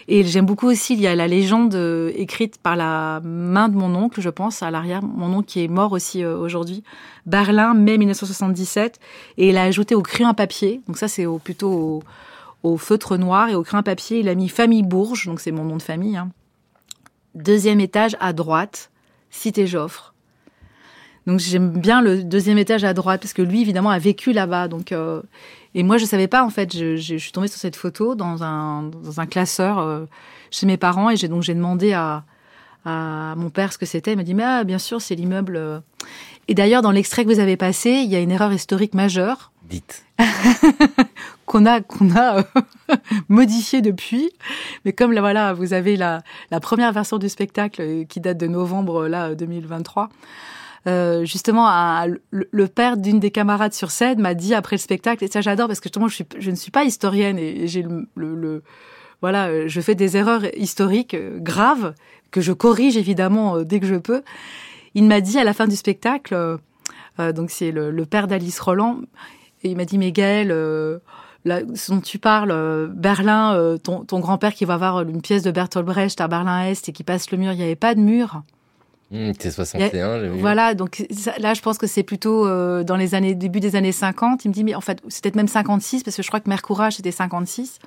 Et j'aime beaucoup aussi, il y a la légende euh, écrite par la main de mon oncle, je pense, à l'arrière. Mon oncle qui est mort aussi euh, aujourd'hui. Berlin, mai mille neuf cent soixante-dix-sept. Et il a ajouté au crayon à papier. Donc ça, c'est au, plutôt... Au, au feutre noir et au crayon papier, il a mis famille Bourges, donc c'est mon nom de famille. Hein. Deuxième étage à droite, cité Joffre. Donc j'aime bien le deuxième étage à droite parce que lui évidemment a vécu là-bas. Donc euh... et moi je savais pas en fait. Je, je, je suis tombée sur cette photo dans un dans un classeur euh, chez mes parents et j'ai donc j'ai demandé à à mon père ce que c'était. Il m'a dit mais ah, bien sûr c'est l'immeuble. Et d'ailleurs dans l'extrait que vous avez passé, il y a une erreur historique majeure. Dites. qu'on a, qu'on a modifié depuis. Mais comme là, voilà, vous avez la, la première version du spectacle qui date de novembre là, deux mille vingt-trois, euh, justement, à, le, le père d'une des camarades sur scène m'a dit après le spectacle, et ça j'adore parce que justement je, suis, je ne suis pas historienne et, et j'ai le, le, le. Voilà, je fais des erreurs historiques graves que je corrige évidemment dès que je peux. Il m'a dit à la fin du spectacle, euh, donc c'est le, le père d'Alice Roland. Et il m'a dit, mais Gaëlle, euh, là, ce dont tu parles, euh, Berlin, euh, ton, ton grand-père qui va avoir une pièce de Bertolt Brecht à Berlin-Est et qui passe le mur, il n'y avait pas de mur. Mmh, c'est soixante et un, j'ai vu. Voilà, donc ça, là, je pense que c'est plutôt euh, dans les années, début des années cinquante. Il me dit, mais en fait, c'est peut-être même cinquante-six, parce que je crois que Mercourage, c'était cinquante-six.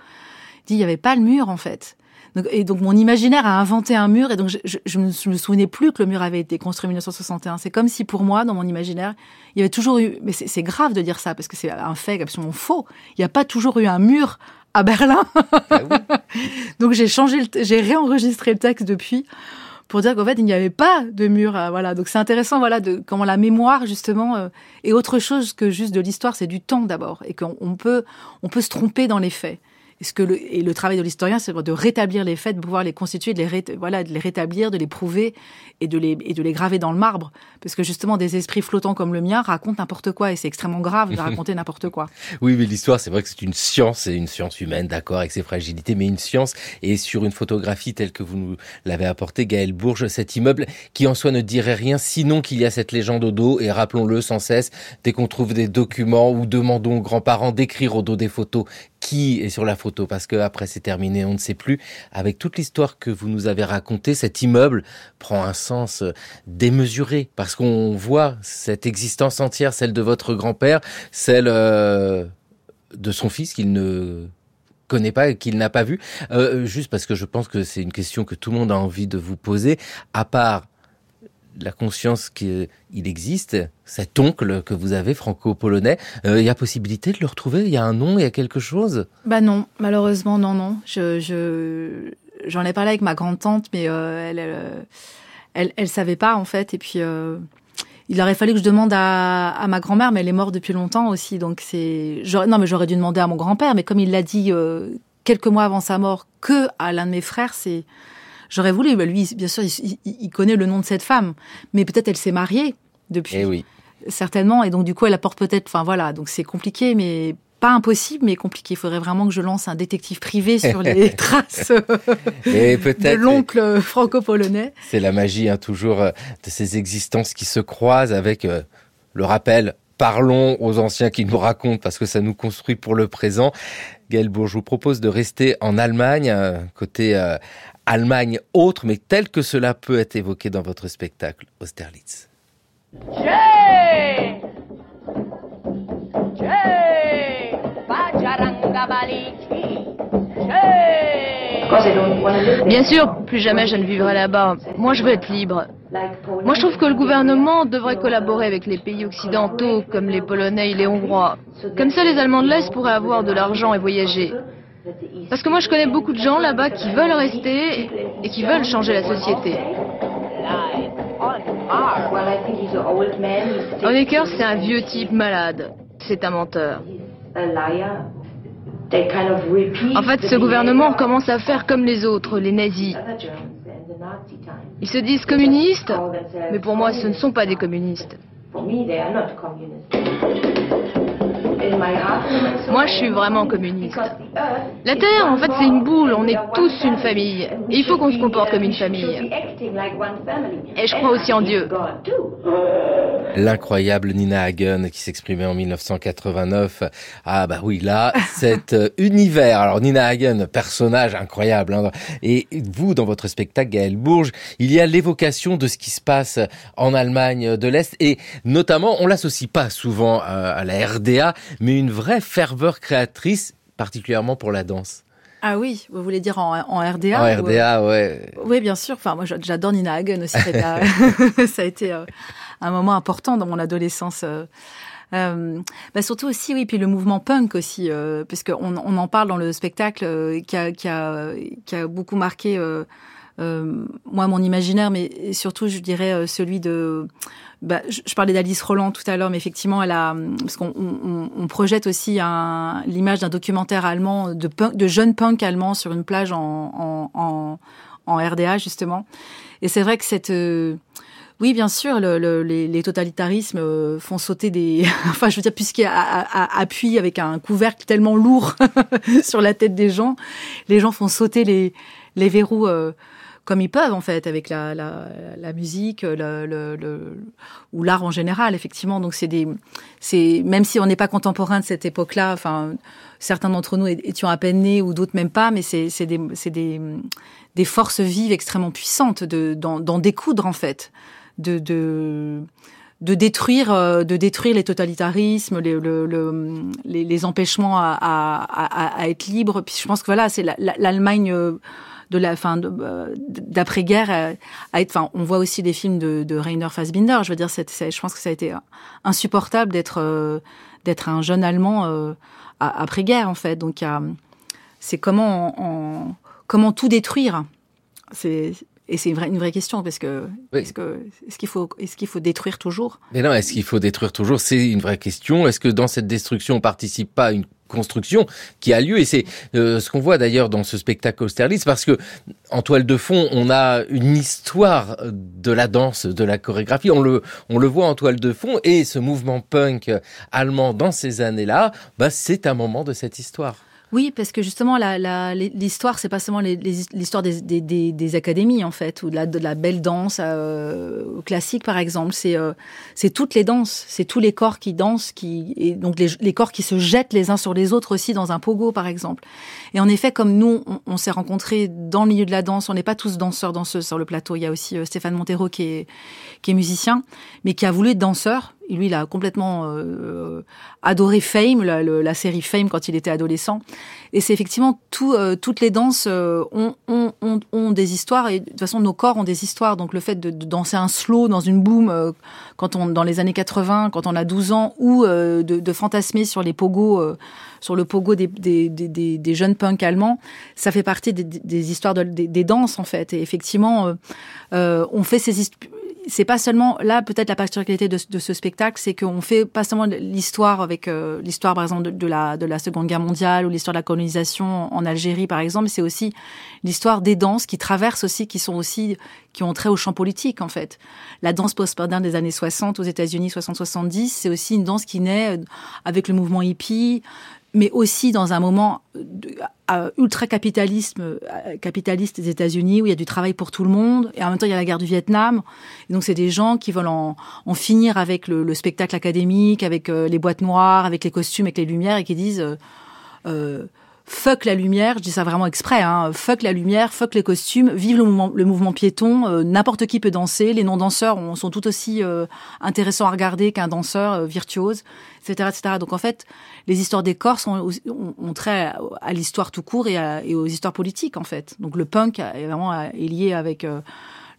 Il dit, il n'y avait pas le mur, en fait. Donc, et donc, mon imaginaire a inventé un mur, et donc je, je, je me, je me souvenais plus que le mur avait été construit en mille neuf cent soixante et un. C'est comme si, pour moi, dans mon imaginaire, il y avait toujours eu... Mais c'est, c'est grave de dire ça, parce que c'est un fait absolument faux. Il n'y a pas toujours eu un mur à Berlin. Ah oui. Donc, j'ai changé, le, j'ai réenregistré le texte depuis, pour dire qu'en fait, il n'y avait pas de mur. À, voilà. Donc, c'est intéressant, voilà, de comment la mémoire, justement, euh, est autre chose que juste de l'histoire, c'est du temps, d'abord, et qu'on on peut, on peut se tromper dans les faits. Est-ce que le, et le travail de l'historien, c'est de rétablir les faits, de pouvoir les constituer, de les, ré, voilà, de les rétablir, de les prouver et de les, et de les graver dans le marbre. Parce que justement, des esprits flottants comme le mien racontent n'importe quoi et c'est extrêmement grave de raconter n'importe quoi. Oui, mais l'histoire, c'est vrai que c'est une science, c'est une science humaine, d'accord, avec ses fragilités, mais une science. Et sur une photographie telle que vous nous l'avez apportée, Gaëlle Bourges, cet immeuble qui en soi ne dirait rien, sinon qu'il y a cette légende au dos. Et rappelons-le sans cesse, dès qu'on trouve des documents ou demandons aux grands-parents d'écrire au dos des photos qui est sur la photo, parce que après c'est terminé, on ne sait plus. Avec toute l'histoire que vous nous avez racontée, cet immeuble prend un sens démesuré, parce qu'on voit cette existence entière, celle de votre grand-père, celle euh, de son fils qu'il ne connaît pas et qu'il n'a pas vu. Euh, juste parce que je pense que c'est une question que tout le monde a envie de vous poser, à part la conscience qu'il existe, cet oncle que vous avez, franco-polonais, il euh, y a possibilité de le retrouver? Il y a un nom, il y a quelque chose? Bah non, malheureusement, non, non. Je, je, j'en ai parlé avec ma grande-tante, mais euh, elle, elle, elle, elle savait pas, en fait. Et puis, euh, il aurait fallu que je demande à, à ma grand-mère, mais elle est morte depuis longtemps aussi. Donc, c'est... J'aurais, non, mais j'aurais dû demander à mon grand-père, mais comme il l'a dit euh, quelques mois avant sa mort, que à l'un de mes frères, c'est... J'aurais voulu, lui, bien sûr, il, il connaît le nom de cette femme, mais peut-être elle s'est mariée depuis. Eh oui. Certainement, et donc du coup, elle apporte peut-être, enfin voilà, donc c'est compliqué, mais pas impossible, mais compliqué. Il faudrait vraiment que je lance un détective privé sur les traces et de l'oncle franco-polonais. C'est la magie, hein, toujours, de ces existences qui se croisent avec euh, le rappel. Parlons aux anciens qui nous racontent, parce que ça nous construit pour le présent. Gaëlle Bourges, je vous propose de rester en Allemagne, côté euh, Allemagne autre, mais telle que cela peut être évoqué dans votre spectacle, Austerlitz. Jay Jay Bien sûr, plus jamais je ne vivrai là-bas. Moi, je veux être libre. Moi, je trouve que le gouvernement devrait collaborer avec les pays occidentaux, comme les Polonais et les Hongrois. Comme ça, les Allemands de l'Est pourraient avoir de l'argent et voyager. Parce que moi, je connais beaucoup de gens là-bas qui veulent rester et qui veulent changer la société. Honecker, c'est un vieux type malade. C'est un menteur. En fait, ce gouvernement commence à faire comme les autres, les nazis. Ils se disent communistes, mais pour moi, ce ne sont pas des communistes. Moi, je suis vraiment communiste. La Terre, en fait, c'est une boule, on est tous une famille. Et il faut qu'on se comporte comme une famille. Et je crois aussi en Dieu. L'incroyable Nina Hagen qui s'exprimait en mille neuf cent quatre-vingt-neuf. Ah bah oui, là, cet univers. Alors Nina Hagen, personnage incroyable. Hein. Et vous, dans votre spectacle, Gaëlle Bourges, il y a l'évocation de ce qui se passe en Allemagne de l'Est. Et notamment, on l'associe pas souvent à la R D A, mais une vraie ferveur créatrice, particulièrement pour la danse. Ah oui, vous voulez dire en, en R D A? En R D A, ou... ouais. Oui, bien sûr. Enfin, moi, j'adore Nina Hagen aussi. Ça a été un moment important dans mon adolescence. Euh, bah surtout aussi, oui, puis le mouvement punk aussi, euh, parce qu'on on en parle dans le spectacle euh, qui, a, qui, a, qui a beaucoup marqué... Euh, Euh, moi, mon imaginaire, mais surtout, je dirais euh, celui de... Bah, je, je parlais d'Alice Roland tout à l'heure, mais effectivement, elle a... Parce qu'on on, on projette aussi un, l'image d'un documentaire allemand, de, punk, de jeunes punks allemands sur une plage en, en, en, en R D A, justement. Et c'est vrai que cette... Euh, oui, bien sûr, le, le, les, les totalitarismes euh, font sauter des... enfin, je veux dire, puisqu'il y a, a, a appui avec un couvercle tellement lourd sur la tête des gens, les gens font sauter les, les verrous... Euh, comme ils peuvent, en fait, avec la, la, la musique le, le, le, ou l'art en général, effectivement. Donc, c'est des, c'est, même si on n'est pas contemporain de cette époque-là, enfin, certains d'entre nous étions à peine nés ou d'autres même pas, mais c'est, c'est, des, c'est des, des forces vives extrêmement puissantes de, d'en, d'en découdre, en fait, de... de de détruire, euh, de détruire les totalitarismes, les, le, le, les, les empêchements à, à, à, à être libre. Puis je pense que voilà, c'est la, la, l'Allemagne de la fin de, euh, d'après-guerre. À, à être, enfin, on voit aussi des films de, de Rainer Fassbinder. Je veux dire, c'est, c'est, je pense que ça a été insupportable d'être, euh, d'être un jeune Allemand euh, à, après-guerre en fait. Donc, à, c'est comment, on, on, comment tout détruire. C'est Et c'est une vraie, une vraie question, parce que, oui. est-ce que est-ce qu'il faut est-ce qu'il faut détruire toujours? Mais non, est-ce qu'il faut détruire toujours? C'est une vraie question. Est-ce que dans cette destruction, on participe pas à une construction qui a lieu? Et c'est euh, ce qu'on voit d'ailleurs dans ce spectacle Austerlitz, parce que en toile de fond, on a une histoire de la danse, de la chorégraphie. On le on le voit en toile de fond, et ce mouvement punk allemand dans ces années-là, bah c'est un moment de cette histoire. Oui, parce que justement, la, la, l'histoire, c'est pas seulement les, les, l'histoire des, des, des, des académies, en fait, ou de la, de la belle danse euh, classique, par exemple. C'est, euh, c'est toutes les danses, c'est tous les corps qui dansent, qui, et donc les, les corps qui se jettent les uns sur les autres aussi dans un pogo, par exemple. Et en effet, comme nous, on, on s'est rencontrés dans le milieu de la danse, on n'est pas tous danseurs, danseuses sur le plateau. Il y a aussi euh, Stéphane Montero qui est, qui est musicien, mais qui a voulu être danseur. Et lui, il a complètement euh, adoré Fame, la, la série Fame quand il était adolescent. Et c'est effectivement tout, euh, toutes les danses euh, ont, ont, ont, ont des histoires. Et de toute façon, nos corps ont des histoires. Donc le fait de, de danser un slow dans une boom euh, quand on dans les années quatre-vingts, quand on a douze ans, ou euh, de, de fantasmer sur les pogos, euh, sur le pogo des, des, des, des, des jeunes punks allemands, ça fait partie des, des histoires de, des, des danses en fait. Et effectivement, euh, euh, on fait ces histoires. C'est pas seulement là peut-être la particularité de, de ce spectacle, c'est qu'on fait pas seulement l'histoire avec euh, l'histoire par exemple de, de la de la Seconde Guerre mondiale ou l'histoire de la colonisation en Algérie par exemple, mais c'est aussi l'histoire des danses qui traversent aussi, qui sont aussi qui ont trait au champ politique en fait. La danse post-moderne des années soixante aux États-Unis soixante soixante-dix, c'est aussi une danse qui naît avec le mouvement hippie, mais aussi dans un moment ultra-capitalisme, capitaliste des États-Unis où il y a du travail pour tout le monde. Et en même temps, il y a la guerre du Vietnam. Et donc, c'est des gens qui veulent en, en finir avec le, le spectacle académique, avec euh, les boîtes noires, avec les costumes, avec les lumières, et qui disent euh, euh, fuck la lumière, je dis ça vraiment exprès, hein, fuck la lumière, fuck les costumes, vive le mouvement, le mouvement piéton, euh, n'importe qui peut danser, les non-danseurs ont, sont tout aussi euh, intéressants à regarder qu'un danseur euh, virtuose, et cetera, et cetera. Donc en fait, les histoires des corps sont, ont, ont trait à, à l'histoire tout court et, à, et aux histoires politiques en fait. Donc le punk est vraiment est lié avec... Euh,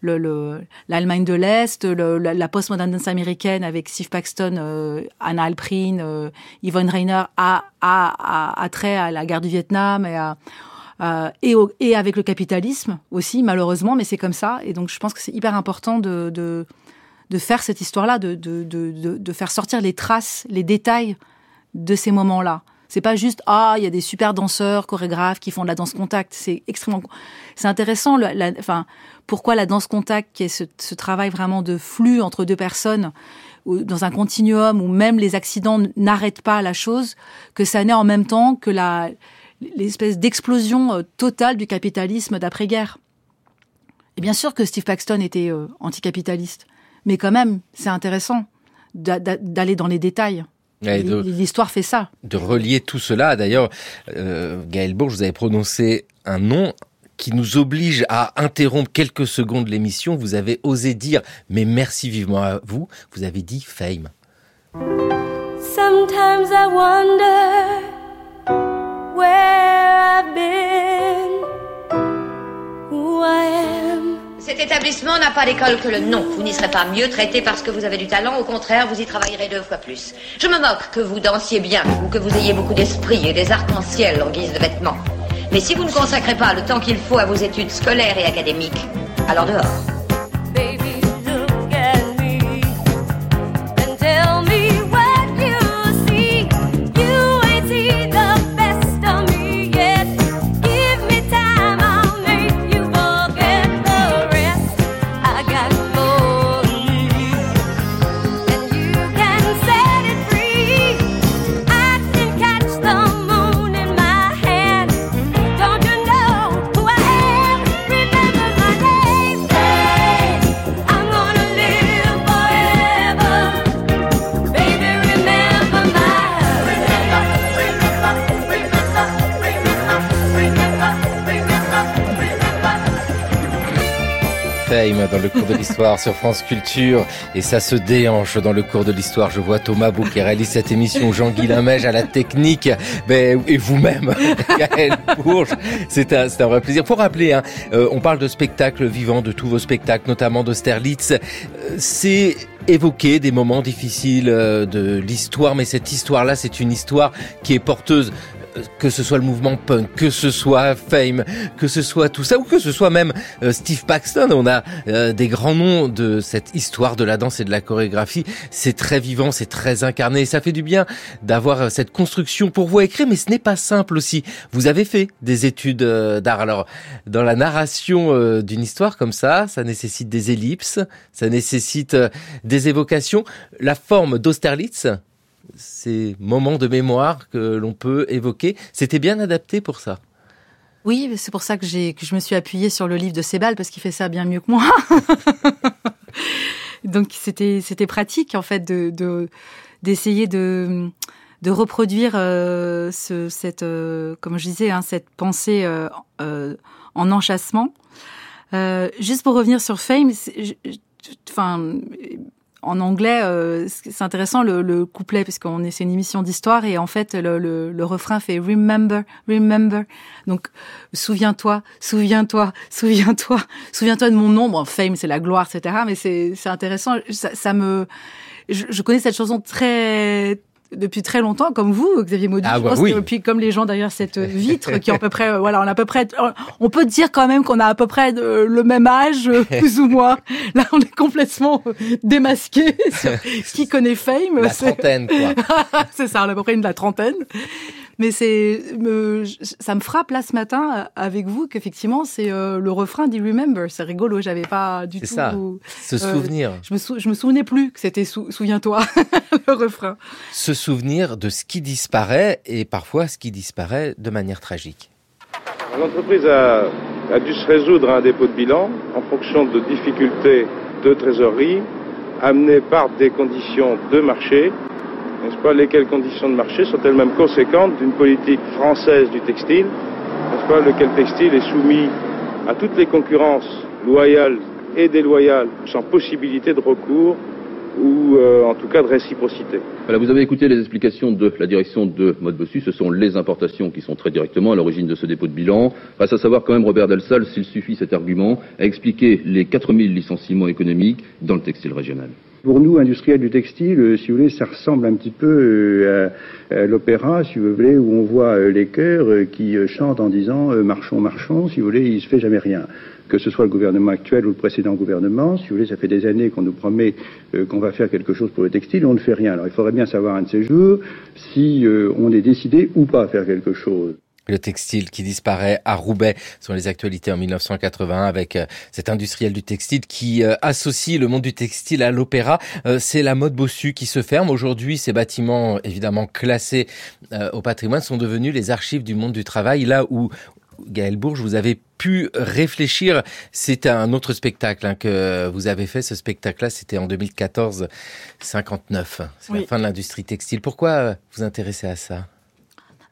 Le, le, l'Allemagne de l'Est, le, la, la post-modernité américaine avec Steve Paxton, euh, Anna Alprin, euh, Yvonne Rainer, a, a, a, a trait à la guerre du Vietnam et, à, à, et, au, et avec le capitalisme aussi, malheureusement, mais c'est comme ça. Et donc, je pense que c'est hyper important de, de, de faire cette histoire-là, de, de, de, de faire sortir les traces, les détails de ces moments-là. C'est pas juste, ah, il y a des super danseurs, chorégraphes qui font de la danse contact. C'est extrêmement, c'est intéressant, la, la, enfin, pourquoi la danse contact, qui est ce, ce travail vraiment de flux entre deux personnes, ou dans un continuum où même les accidents n'arrêtent pas la chose, que ça naît en même temps que la, l'espèce d'explosion totale du capitalisme d'après-guerre. Et bien sûr que Steve Paxton était euh, anticapitaliste, mais quand même, c'est intéressant d'a, d'a, d'aller dans les détails. Et de, l'histoire fait ça. De relier tout cela. D'ailleurs, euh, Gaëlle Bourges, vous avez prononcé un nom qui nous oblige à interrompre quelques secondes l'émission. Vous avez osé dire, mais merci vivement à vous, vous avez dit Fame. Sometimes I wonder where I've been, who I am. Cet établissement n'a pas l'école que le nom. Vous n'y serez pas mieux traité parce que vous avez du talent. Au contraire, vous y travaillerez deux fois plus. Je me moque que vous dansiez bien ou que vous ayez beaucoup d'esprit et des arcs-en-ciel en guise de vêtements. Mais si vous ne consacrez pas le temps qu'il faut à vos études scolaires et académiques, alors dehors. Baby, look at me and tell me what you see. You ain't seen the best of me yet. Give me time, I'll make you forget the rest. I got more than you, and you can set it free. I can catch the moon in my hand. Don't you know who I am? Remember my name. Hey, I'm gonna live forever. Baby, remember my Remember, remember, remember, remember, remember, remember. Fame dans le cours de l'histoire sur France Culture, et ça se déhanche dans le cours de l'histoire. Je vois Thomas Bouc qui réalise cette émission, Jean-Guy Limège à la technique, mais, et vous-même, Gaëlle Bourges. C'est un, c'est un vrai plaisir. Pour rappeler, hein, euh, on parle de spectacles vivants, de tous vos spectacles, notamment d'Austerlitz. Euh, C'est évoquer des moments difficiles euh, de l'histoire, mais cette histoire-là, c'est une histoire qui est porteuse, euh, que ce soit le mouvement punk, que ce soit Fame, que ce soit tout ça, ou que ce soit même euh, Steve Paxton. On a euh, des grands noms de cette histoire de la danse et de la chorégraphie. C'est très vivant, c'est très incarné, et ça fait du bien d'avoir euh, cette construction pour vous écrire, mais ce n'est pas simple aussi. Vous avez fait des études euh, d'art. Alors, dans la narration euh, d'une histoire comme ça, ça nécessite des ellipses, ça nécessite euh, des évocations. La forme d'Austerlitz, ces moments de mémoire que l'on peut évoquer, c'était bien adapté pour ça. Oui, c'est pour ça que, j'ai, que je me suis appuyée sur le livre de Sebald, parce qu'il fait ça bien mieux que moi. Donc c'était, c'était pratique, en fait, de, de, d'essayer de, de reproduire euh, ce, cette, euh, comme je disais, hein, cette pensée euh, euh, en enchâssement. Euh, juste pour revenir sur Fame, je, je, enfin... En anglais, euh, c'est intéressant le, le couplet, parce qu'on est, c'est une émission d'histoire, et en fait le, le, le refrain fait remember, remember. Donc souviens-toi, souviens-toi, souviens-toi, souviens-toi de mon nom. Bon, Fame, c'est la gloire, et cetera. Mais c'est, c'est intéressant. Ça, ça me, je, je connais cette chanson très depuis très longtemps, comme vous, Xavier Mauduit. Ah, je pense oui. que, puis comme les gens derrière cette vitre, qui ont à peu près, euh, voilà, on a à peu près, on peut dire quand même qu'on a à peu près euh, le même âge, euh, plus ou moins. Là, on est complètement démasqué. Qui connaît Fame? La c'est... trentaine, quoi. C'est ça, on a à peu près une de la trentaine. Mais c'est, euh, ça me frappe là ce matin avec vous qu'effectivement c'est euh, le refrain dit remember. C'est rigolo, j'avais pas du c'est tout. Ça. Où, se euh, souvenir. Je me sou- je me souvenais plus que c'était sou- souviens-toi le refrain. Se souvenir de ce qui disparaît, et parfois ce qui disparaît de manière tragique. L'entreprise a, a dû se résoudre à un dépôt de bilan en fonction de difficultés de trésorerie amenées par des conditions de marché n'est-ce pas, lesquelles conditions de marché sont-elles même conséquentes d'une politique française du textile, n'est-ce pas, lequel textile est soumis à toutes les concurrences loyales et déloyales, sans possibilité de recours ou euh, en tout cas de réciprocité. Voilà, vous avez écouté les explications de la direction de Maude Bossu. Ce sont les importations qui sont très directement à l'origine de ce dépôt de bilan. Reste à savoir quand même, Robert Delsalle, s'il suffit cet argument, à expliquer les quatre mille licenciements économiques dans le textile régional. Pour nous, industriels du textile, si vous voulez, ça ressemble un petit peu à l'opéra, si vous voulez, où on voit les chœurs qui chantent en disant « marchons, marchons », si vous voulez, il ne se fait jamais rien. Que ce soit le gouvernement actuel ou le précédent gouvernement, si vous voulez, ça fait des années qu'on nous promet euh, qu'on va faire quelque chose pour le textile, on ne fait rien. Alors il faudrait bien savoir un de ces jours si euh, on est décidé ou pas à faire quelque chose. Le textile qui disparaît à Roubaix sur les actualités en mille neuf cent quatre-vingt-un avec euh, cet industriel du textile qui euh, associe le monde du textile à l'opéra. Euh, c'est la Maude Bossu qui se ferme. Aujourd'hui, ces bâtiments évidemment classés euh, au patrimoine sont devenus les archives du monde du travail, là où Gaëlle Bourges, vous avez pu réfléchir. C'est un autre spectacle hein, que vous avez fait. Ce spectacle-là, c'était en deux mille quatorze, cinquante-neuf. C'est oui. La fin de l'industrie textile. Pourquoi vous intéressez à ça?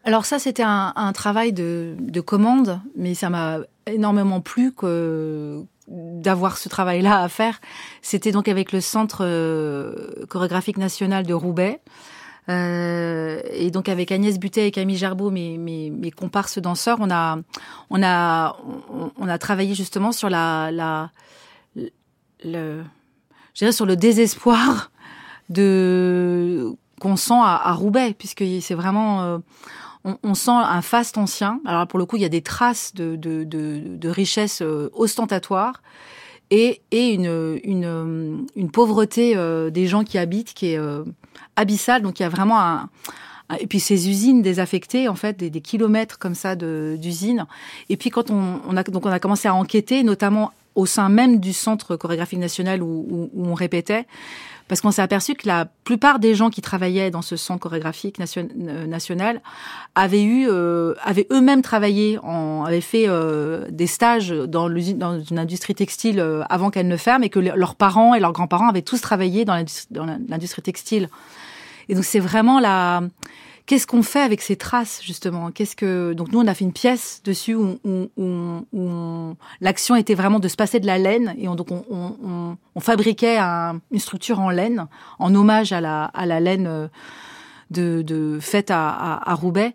Alors ça, c'était un, un travail de, de commande, mais ça m'a énormément plu que d'avoir ce travail-là à faire. C'était donc avec le Centre chorégraphique national de Roubaix. Euh, et donc avec Agnès Butet et Camille Gerbeau, mes, mes, mes comparses danseurs, on a, on a, on, on a travaillé justement sur la, la, le, le, je dirais sur le désespoir de qu'on sent à, à Roubaix, puisque c'est vraiment, euh, on, on sent un faste ancien. Alors pour le coup, il y a des traces de, de, de, de richesse ostentatoire. Et, et une, une, une pauvreté euh, des gens qui habitent qui est euh, abyssale. Donc il y a vraiment un, un... Et puis ces usines désaffectées, en fait, des, des kilomètres comme ça de, d'usines. Et puis quand on, on, a, donc on a commencé à enquêter, notamment au sein même du Centre chorégraphique national où, où, où on répétait, parce qu'on s'est aperçu que la plupart des gens qui travaillaient dans ce Centre chorégraphique nation, euh, national avaient eu, euh, avaient eux-mêmes travaillé, en, avaient fait euh, des stages dans, l'usine, dans une industrie textile euh, avant qu'elle ne ferme, et que le, leurs parents et leurs grands-parents avaient tous travaillé dans l'industrie, dans l'industrie textile. Et donc c'est vraiment la... Qu'est-ce qu'on fait avec ces traces, justement? Qu'est-ce que... Donc nous, on a fait une pièce dessus où, où, où, où l'action était vraiment de se passer de la laine, et on, donc on, on, on fabriquait un, une structure en laine, en hommage à la, à la laine de, de faite à, à, à Roubaix.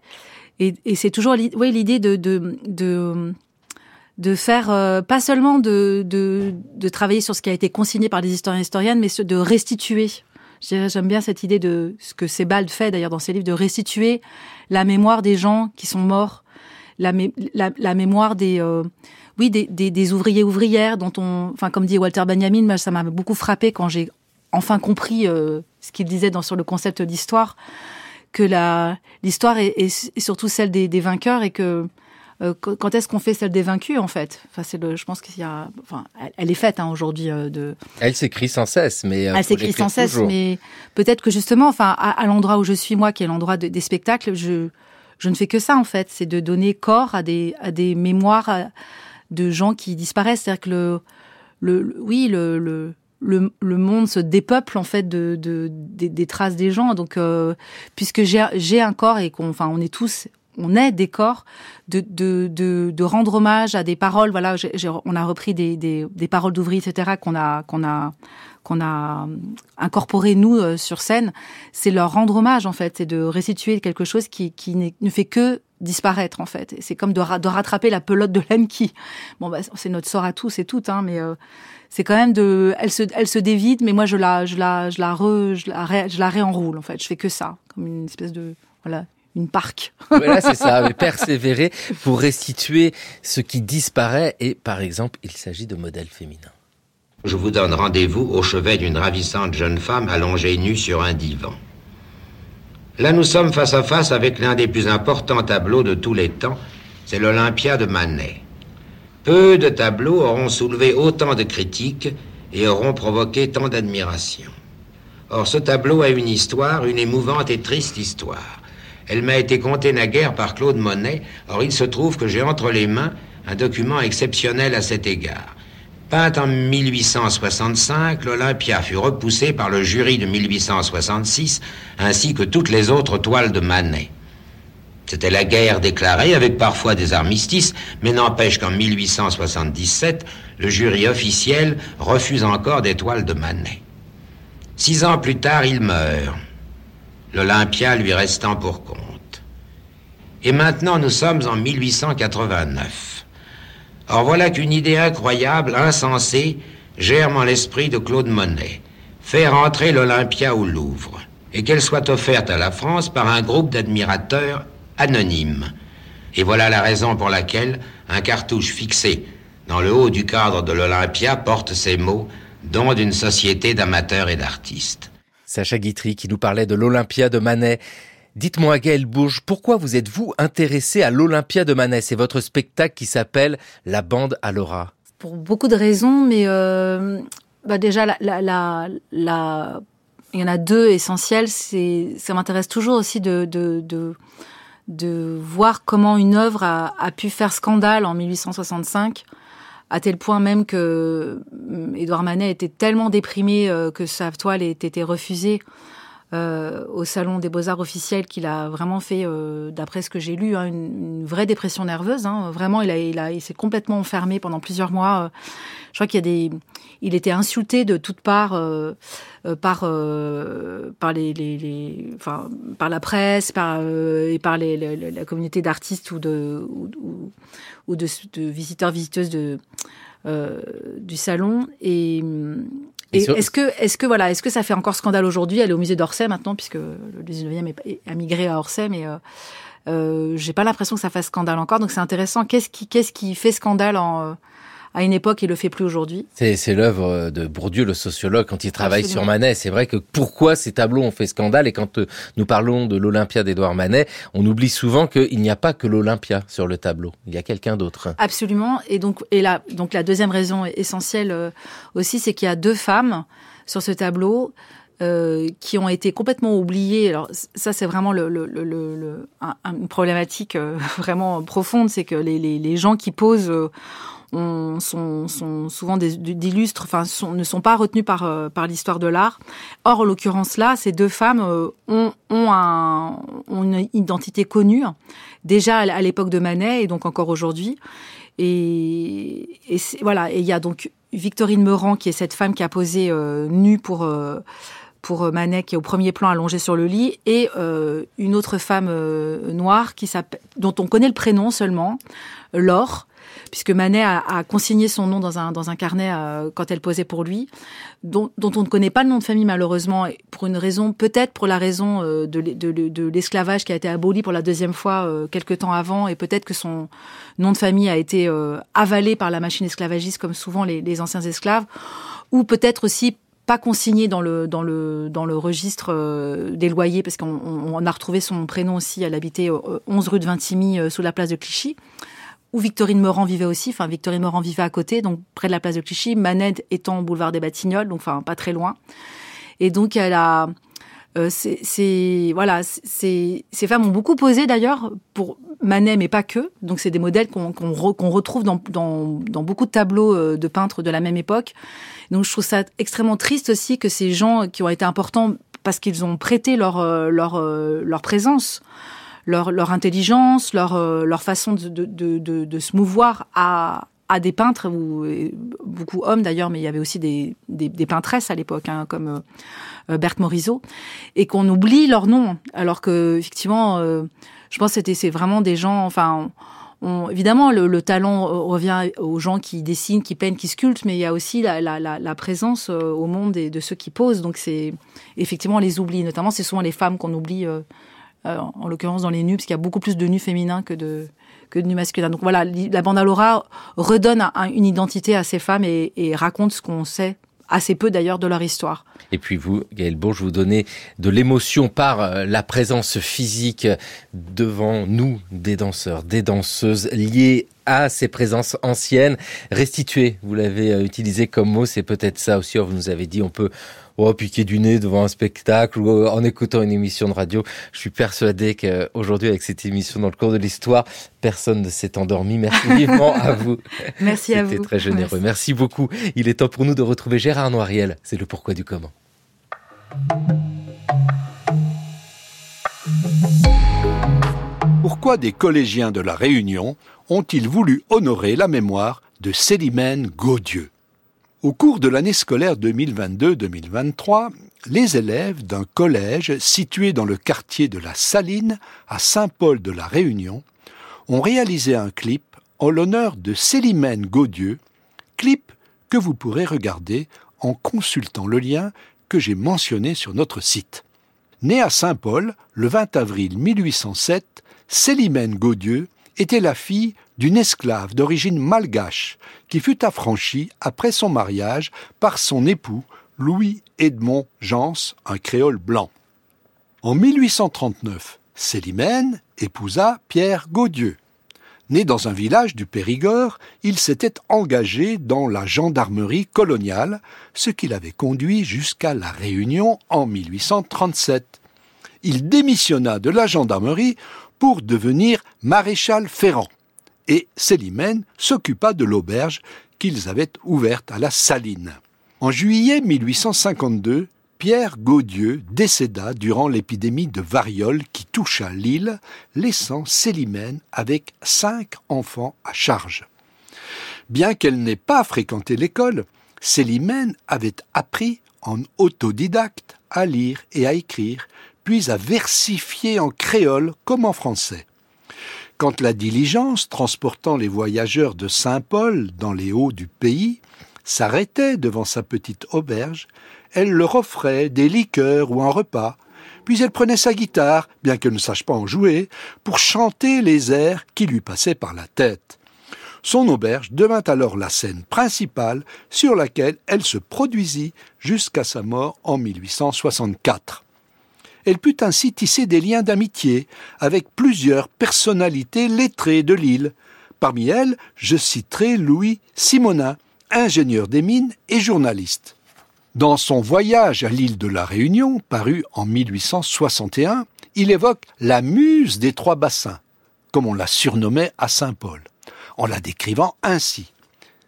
Et, et c'est toujours oui, l'idée de, de, de, de faire, euh, pas seulement de, de, de travailler sur ce qui a été consigné par les historiens et historiennes, mais de restituer. J'aime bien cette idée de ce que Sebald fait d'ailleurs dans ses livres, de restituer la mémoire des gens qui sont morts, la, mé- la, la mémoire des, euh, oui, des, des, des ouvriers ouvrières dont on, enfin comme dit Walter Benjamin, moi, ça m'a beaucoup frappé quand j'ai enfin compris euh, ce qu'il disait dans, sur le concept d'histoire, que la, l'histoire est, est surtout celle des, des vainqueurs, et que euh, quand est-ce qu'on fait celle des vaincus en fait? Enfin, c'est le, je pense qu'il y a, enfin, elle est faite hein, aujourd'hui. Euh, de... Elle s'écrit sans cesse, mais euh, elle s'écrit sans cesse, toujours. Mais peut-être que justement, enfin, à, à l'endroit où je suis moi, qui est l'endroit de, des spectacles, je, je ne fais que ça en fait, c'est de donner corps à des, à des mémoires à, de gens qui disparaissent. C'est-à-dire que le, le, le oui, le, le Le, le monde se dépeuple en fait de, de, de des traces des gens. Donc, euh, puisque j'ai, j'ai un corps et qu'on, enfin, on est tous, on est des corps, de de de, de rendre hommage à des paroles. Voilà, j'ai, j'ai, on a repris des, des des paroles d'ouvriers, et cetera qu'on a qu'on a qu'on a incorporé nous euh, sur scène. C'est leur rendre hommage en fait, c'est de restituer quelque chose qui qui ne fait que disparaître en fait. Et c'est comme de, ra- de rattraper la pelote de laine qui, bon bah c'est notre sort à tous et toutes, hein, mais euh, c'est quand même de, elle se, elle se dévide, mais moi je la, je la, je la re, je la, ré, je la réenroule en fait. Je fais que ça, comme une espèce de, voilà, une parque. Voilà, c'est ça. Persévérer pour restituer ce qui disparaît, et par exemple, il s'agit de modèles féminins. Je vous donne rendez-vous au chevet d'une ravissante jeune femme allongée nue sur un divan. Là, nous sommes face à face avec l'un des plus importants tableaux de tous les temps, c'est l'Olympia de Manet. Peu de tableaux auront soulevé autant de critiques et auront provoqué tant d'admiration. Or, ce tableau a une histoire, une émouvante et triste histoire. Elle m'a été contée naguère par Claude Monet, or il se trouve que j'ai entre les mains un document exceptionnel à cet égard. Peinte en mille huit cent soixante-cinq, l'Olympia fut repoussée par le jury de mille huit cent soixante-six, ainsi que toutes les autres toiles de Manet. C'était la guerre déclarée, avec parfois des armistices, mais n'empêche qu'en mille huit cent soixante-dix-sept, le jury officiel refuse encore des toiles de Manet. Six ans plus tard, il meurt, l'Olympia lui restant pour compte. Et maintenant, nous sommes en mille huit cent quatre-vingt-neuf. Or, voilà qu'une idée incroyable, insensée, germe en l'esprit de Claude Monet. Faire entrer l'Olympia au Louvre, et qu'elle soit offerte à la France par un groupe d'admirateurs anonyme. Et voilà la raison pour laquelle un cartouche fixé dans le haut du cadre de l'Olympia porte ces mots « don d'une société d'amateurs et d'artistes ». Sacha Guitry qui nous parlait de l'Olympia de Manet. Dites-moi, Gaëlle Bourges, pourquoi vous êtes-vous intéressée à l'Olympia de Manet? C'est votre spectacle qui s'appelle « La bande à Laura ». Pour beaucoup de raisons, mais euh, bah déjà, la, la, la, la... il y en a deux essentielles. C'est, ça m'intéresse toujours aussi de... de, de... de voir comment une œuvre a, a pu faire scandale en mille huit cent soixante-cinq, à tel point même que Edouard Manet était tellement déprimé euh, que sa toile ait été refusée euh, au Salon des Beaux-Arts officiels, qu'il a vraiment fait, euh, d'après ce que j'ai lu, hein, une, une vraie dépression nerveuse. Hein. Vraiment, il, a, il, a, il s'est complètement enfermé pendant plusieurs mois. Je crois qu'il y a des... Il était insulté de toutes parts euh, euh, par euh, par les, les, les enfin par la presse, par euh, et par les, les, la communauté d'artistes ou de ou, ou, ou de, de visiteurs visiteuses de euh, du salon. Et, et, et sur... est-ce que est-ce que voilà est-ce que ça fait encore scandale aujourd'hui? Elle est au musée d'Orsay maintenant, puisque le dix-neuvième a migré à Orsay, mais euh, euh, j'ai pas l'impression que ça fasse scandale encore. Donc c'est intéressant. Qu'est-ce qui qu'est-ce qui fait scandale en euh, à une époque, il le fait plus aujourd'hui. C'est, c'est l'œuvre de Bourdieu, le sociologue, quand il travaille Absolument. Sur Manet. C'est vrai que pourquoi ces tableaux ont fait scandale? Et quand euh, nous parlons de l'Olympia d'Edouard Manet, on oublie souvent qu'il n'y a pas que l'Olympia sur le tableau. Il y a quelqu'un d'autre. Absolument. Et donc, et la, donc la deuxième raison essentielle euh, aussi, c'est qu'il y a deux femmes sur ce tableau euh, qui ont été complètement oubliées. Alors ça, c'est vraiment le, le, le, le, le, un, une problématique euh, vraiment profonde, c'est que les, les, les gens qui posent euh, On, sont, sont souvent des, d'illustres, enfin, sont, ne sont pas retenus par, euh, par l'histoire de l'art. Or, en l'occurrence là, ces deux femmes euh, ont, ont, un, ont une identité connue, déjà à l'époque de Manet et donc encore aujourd'hui. Et, et voilà, et il y a donc Victorine Meurent, qui est cette femme qui a posé euh, nue pour... Euh, pour Manet, qui est au premier plan allongé sur le lit, et euh, une autre femme euh, noire qui s'appelle, dont on connaît le prénom seulement, Laure, puisque Manet a, a consigné son nom dans un, dans un carnet euh, quand elle posait pour lui, dont, dont on ne connaît pas le nom de famille malheureusement, pour une raison, peut-être pour la raison euh, de, de, de l'esclavage qui a été aboli pour la deuxième fois euh, quelques temps avant, et peut-être que son nom de famille a été euh, avalé par la machine esclavagiste, comme souvent les, les anciens esclaves, ou peut-être aussi pas consigné dans le dans le dans le registre euh, des loyers, parce qu'on on, on a retrouvé son prénom aussi. Elle habitait euh, onze rue de Vintimille, euh, sous la place de Clichy, où Victorine Meurent vivait aussi. Enfin, Victorine Meurent vivait à côté, donc près de la place de Clichy. Manet étant au boulevard des Batignolles, donc enfin pas très loin. Et donc elle a euh, c'est, c'est voilà c'est ces femmes ont beaucoup posé d'ailleurs pour Manet, mais pas que. Donc c'est des modèles qu'on qu'on, re, qu'on retrouve dans, dans dans beaucoup de tableaux de peintres de la même époque. Donc je trouve ça extrêmement triste aussi que ces gens qui ont été importants parce qu'ils ont prêté leur leur leur présence, leur leur intelligence, leur leur façon de de de, de se mouvoir à à des peintres, ou beaucoup hommes d'ailleurs, mais il y avait aussi des des, des peintresses à l'époque, hein, comme euh, Berthe Morisot, et qu'on oublie leur nom, alors que effectivement euh, je pense que c'était, c'est vraiment des gens, enfin, on, évidemment, le, le talent revient aux gens qui dessinent, qui peignent, qui sculptent, mais il y a aussi la, la, la présence au monde et de ceux qui posent. Donc, c'est effectivement, on les oublie. Notamment, c'est souvent les femmes qu'on oublie, euh, en l'occurrence dans les nus, parce qu'il y a beaucoup plus de nus féminins que de, que de nus masculins. Donc voilà, la bande à Laura redonne un, une identité à ces femmes et, et raconte ce qu'on sait. Assez peu d'ailleurs de leur histoire. Et puis vous, Gaëlle Bourges, vous donnez de l'émotion par la présence physique devant nous des danseurs, des danseuses liées à ces présences anciennes. Restituer, vous l'avez utilisé comme mot, c'est peut-être ça aussi. Or, vous nous avez dit, on peut oh, piquer du nez devant un spectacle ou en écoutant une émission de radio. Je suis persuadé qu'aujourd'hui, avec cette émission dans le cours de l'histoire, personne ne s'est endormi. Merci vivement à vous. Merci C'était à vous. C'était très généreux. Merci. Merci beaucoup. Il est temps pour nous de retrouver Gérard Noiriel. C'est le pourquoi du comment. Pourquoi des collégiens de la Réunion ont-ils voulu honorer la mémoire de Célimène Gaudieu? Au cours de l'année scolaire deux mille vingt-deux deux mille vingt-trois, les élèves d'un collège situé dans le quartier de la Saline, à Saint-Paul de la Réunion, ont réalisé un clip en l'honneur de Célimène Gaudieu, clip que vous pourrez regarder en consultant le lien que j'ai mentionné sur notre site. Née à Saint-Paul le vingt avril mille huit cent sept, Célimène Gaudieu était la fille d'une esclave d'origine malgache qui fut affranchie après son mariage par son époux Louis-Edmond Gens, un créole blanc. En mille huit cent trente-neuf, Célimène épousa Pierre Gaudieu. Né dans un village du Périgord, il s'était engagé dans la gendarmerie coloniale, ce qui l'avait conduit jusqu'à la Réunion en mille huit cent trente-sept. Il démissionna de la gendarmerie pour devenir maréchal ferrant, et Célimène s'occupa de l'auberge qu'ils avaient ouverte à la Saline. En juillet mille huit cent cinquante-deux, Pierre Gaudieu décéda durant l'épidémie de variole qui toucha l'île, laissant Célimène avec cinq enfants à charge. Bien qu'elle n'ait pas fréquenté l'école, Célimène avait appris en autodidacte à lire et à écrire, puis à versifier en créole comme en français. Quand la diligence transportant les voyageurs de Saint-Paul dans les hauts du pays s'arrêtait devant sa petite auberge, elle leur offrait des liqueurs ou un repas, puis elle prenait sa guitare, bien qu'elle ne sache pas en jouer, pour chanter les airs qui lui passaient par la tête. Son auberge devint alors la scène principale sur laquelle elle se produisit jusqu'à sa mort en mille huit cent soixante-quatre. Elle put ainsi tisser des liens d'amitié avec plusieurs personnalités lettrées de l'île. Parmi elles, je citerai Louis Simonin, ingénieur des mines et journaliste. Dans son voyage à l'île de la Réunion, paru en mille huit cent soixante et un, il évoque la muse des trois bassins, comme on la surnommait à Saint-Paul, en la décrivant ainsi.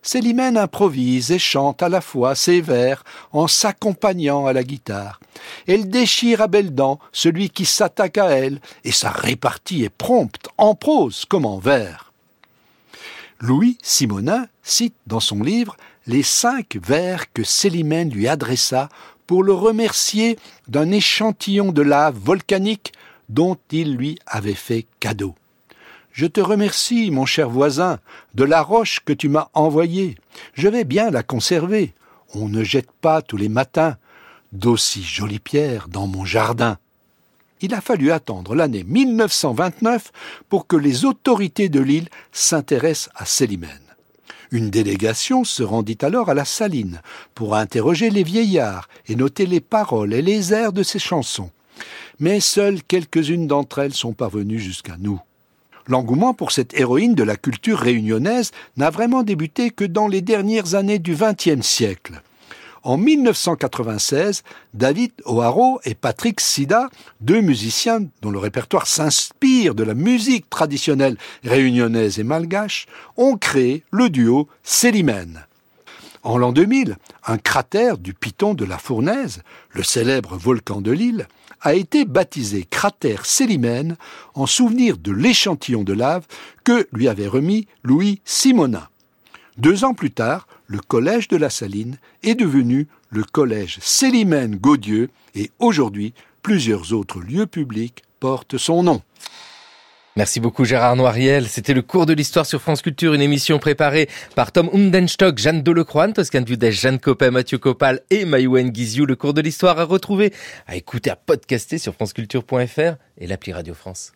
Célimène improvise et chante à la fois ses vers en s'accompagnant à la guitare. Elle déchire à belles dents celui qui s'attaque à elle, et sa répartie est prompte, en prose comme en vers. Louis Simonin cite dans son livre les cinq vers que Célimène lui adressa pour le remercier d'un échantillon de lave volcanique dont il lui avait fait cadeau. « Je te remercie, mon cher voisin, de la roche que tu m'as envoyée. Je vais bien la conserver. On ne jette pas tous les matins d'aussi jolies pierres dans mon jardin. » Il a fallu attendre l'année mille neuf cent vingt-neuf pour que les autorités de l'île s'intéressent à Célimène. Une délégation se rendit alors à la Saline pour interroger les vieillards et noter les paroles et les airs de ses chansons. Mais seules quelques-unes d'entre elles sont parvenues jusqu'à nous. L'engouement pour cette héroïne de la culture réunionnaise n'a vraiment débuté que dans les dernières années du vingtième siècle. En mille neuf cent quatre-vingt-seize, David O'Haraud et Patrick Sida, deux musiciens dont le répertoire s'inspire de la musique traditionnelle réunionnaise et malgache, ont créé le duo Célimène. En l'an deux mille, un cratère du piton de la Fournaise, le célèbre volcan de l'île, a été baptisé cratère Célimène en souvenir de l'échantillon de lave que lui avait remis Louis Simonin. Deux ans plus tard, le collège de la Saline est devenu le collège Célimène Gaudieu et aujourd'hui, plusieurs autres lieux publics portent son nom. Merci beaucoup Gérard Noiriel. C'était le cours de l'histoire sur France Culture, une émission préparée par Tom Umdenstock, Jeanne Delacroix, Toscane Dudès, Jeanne Copet, Mathieu Copal et Mayouen Guizou. Le cours de l'histoire à retrouver, à écouter, à podcaster sur franceculture point fr et l'appli Radio France.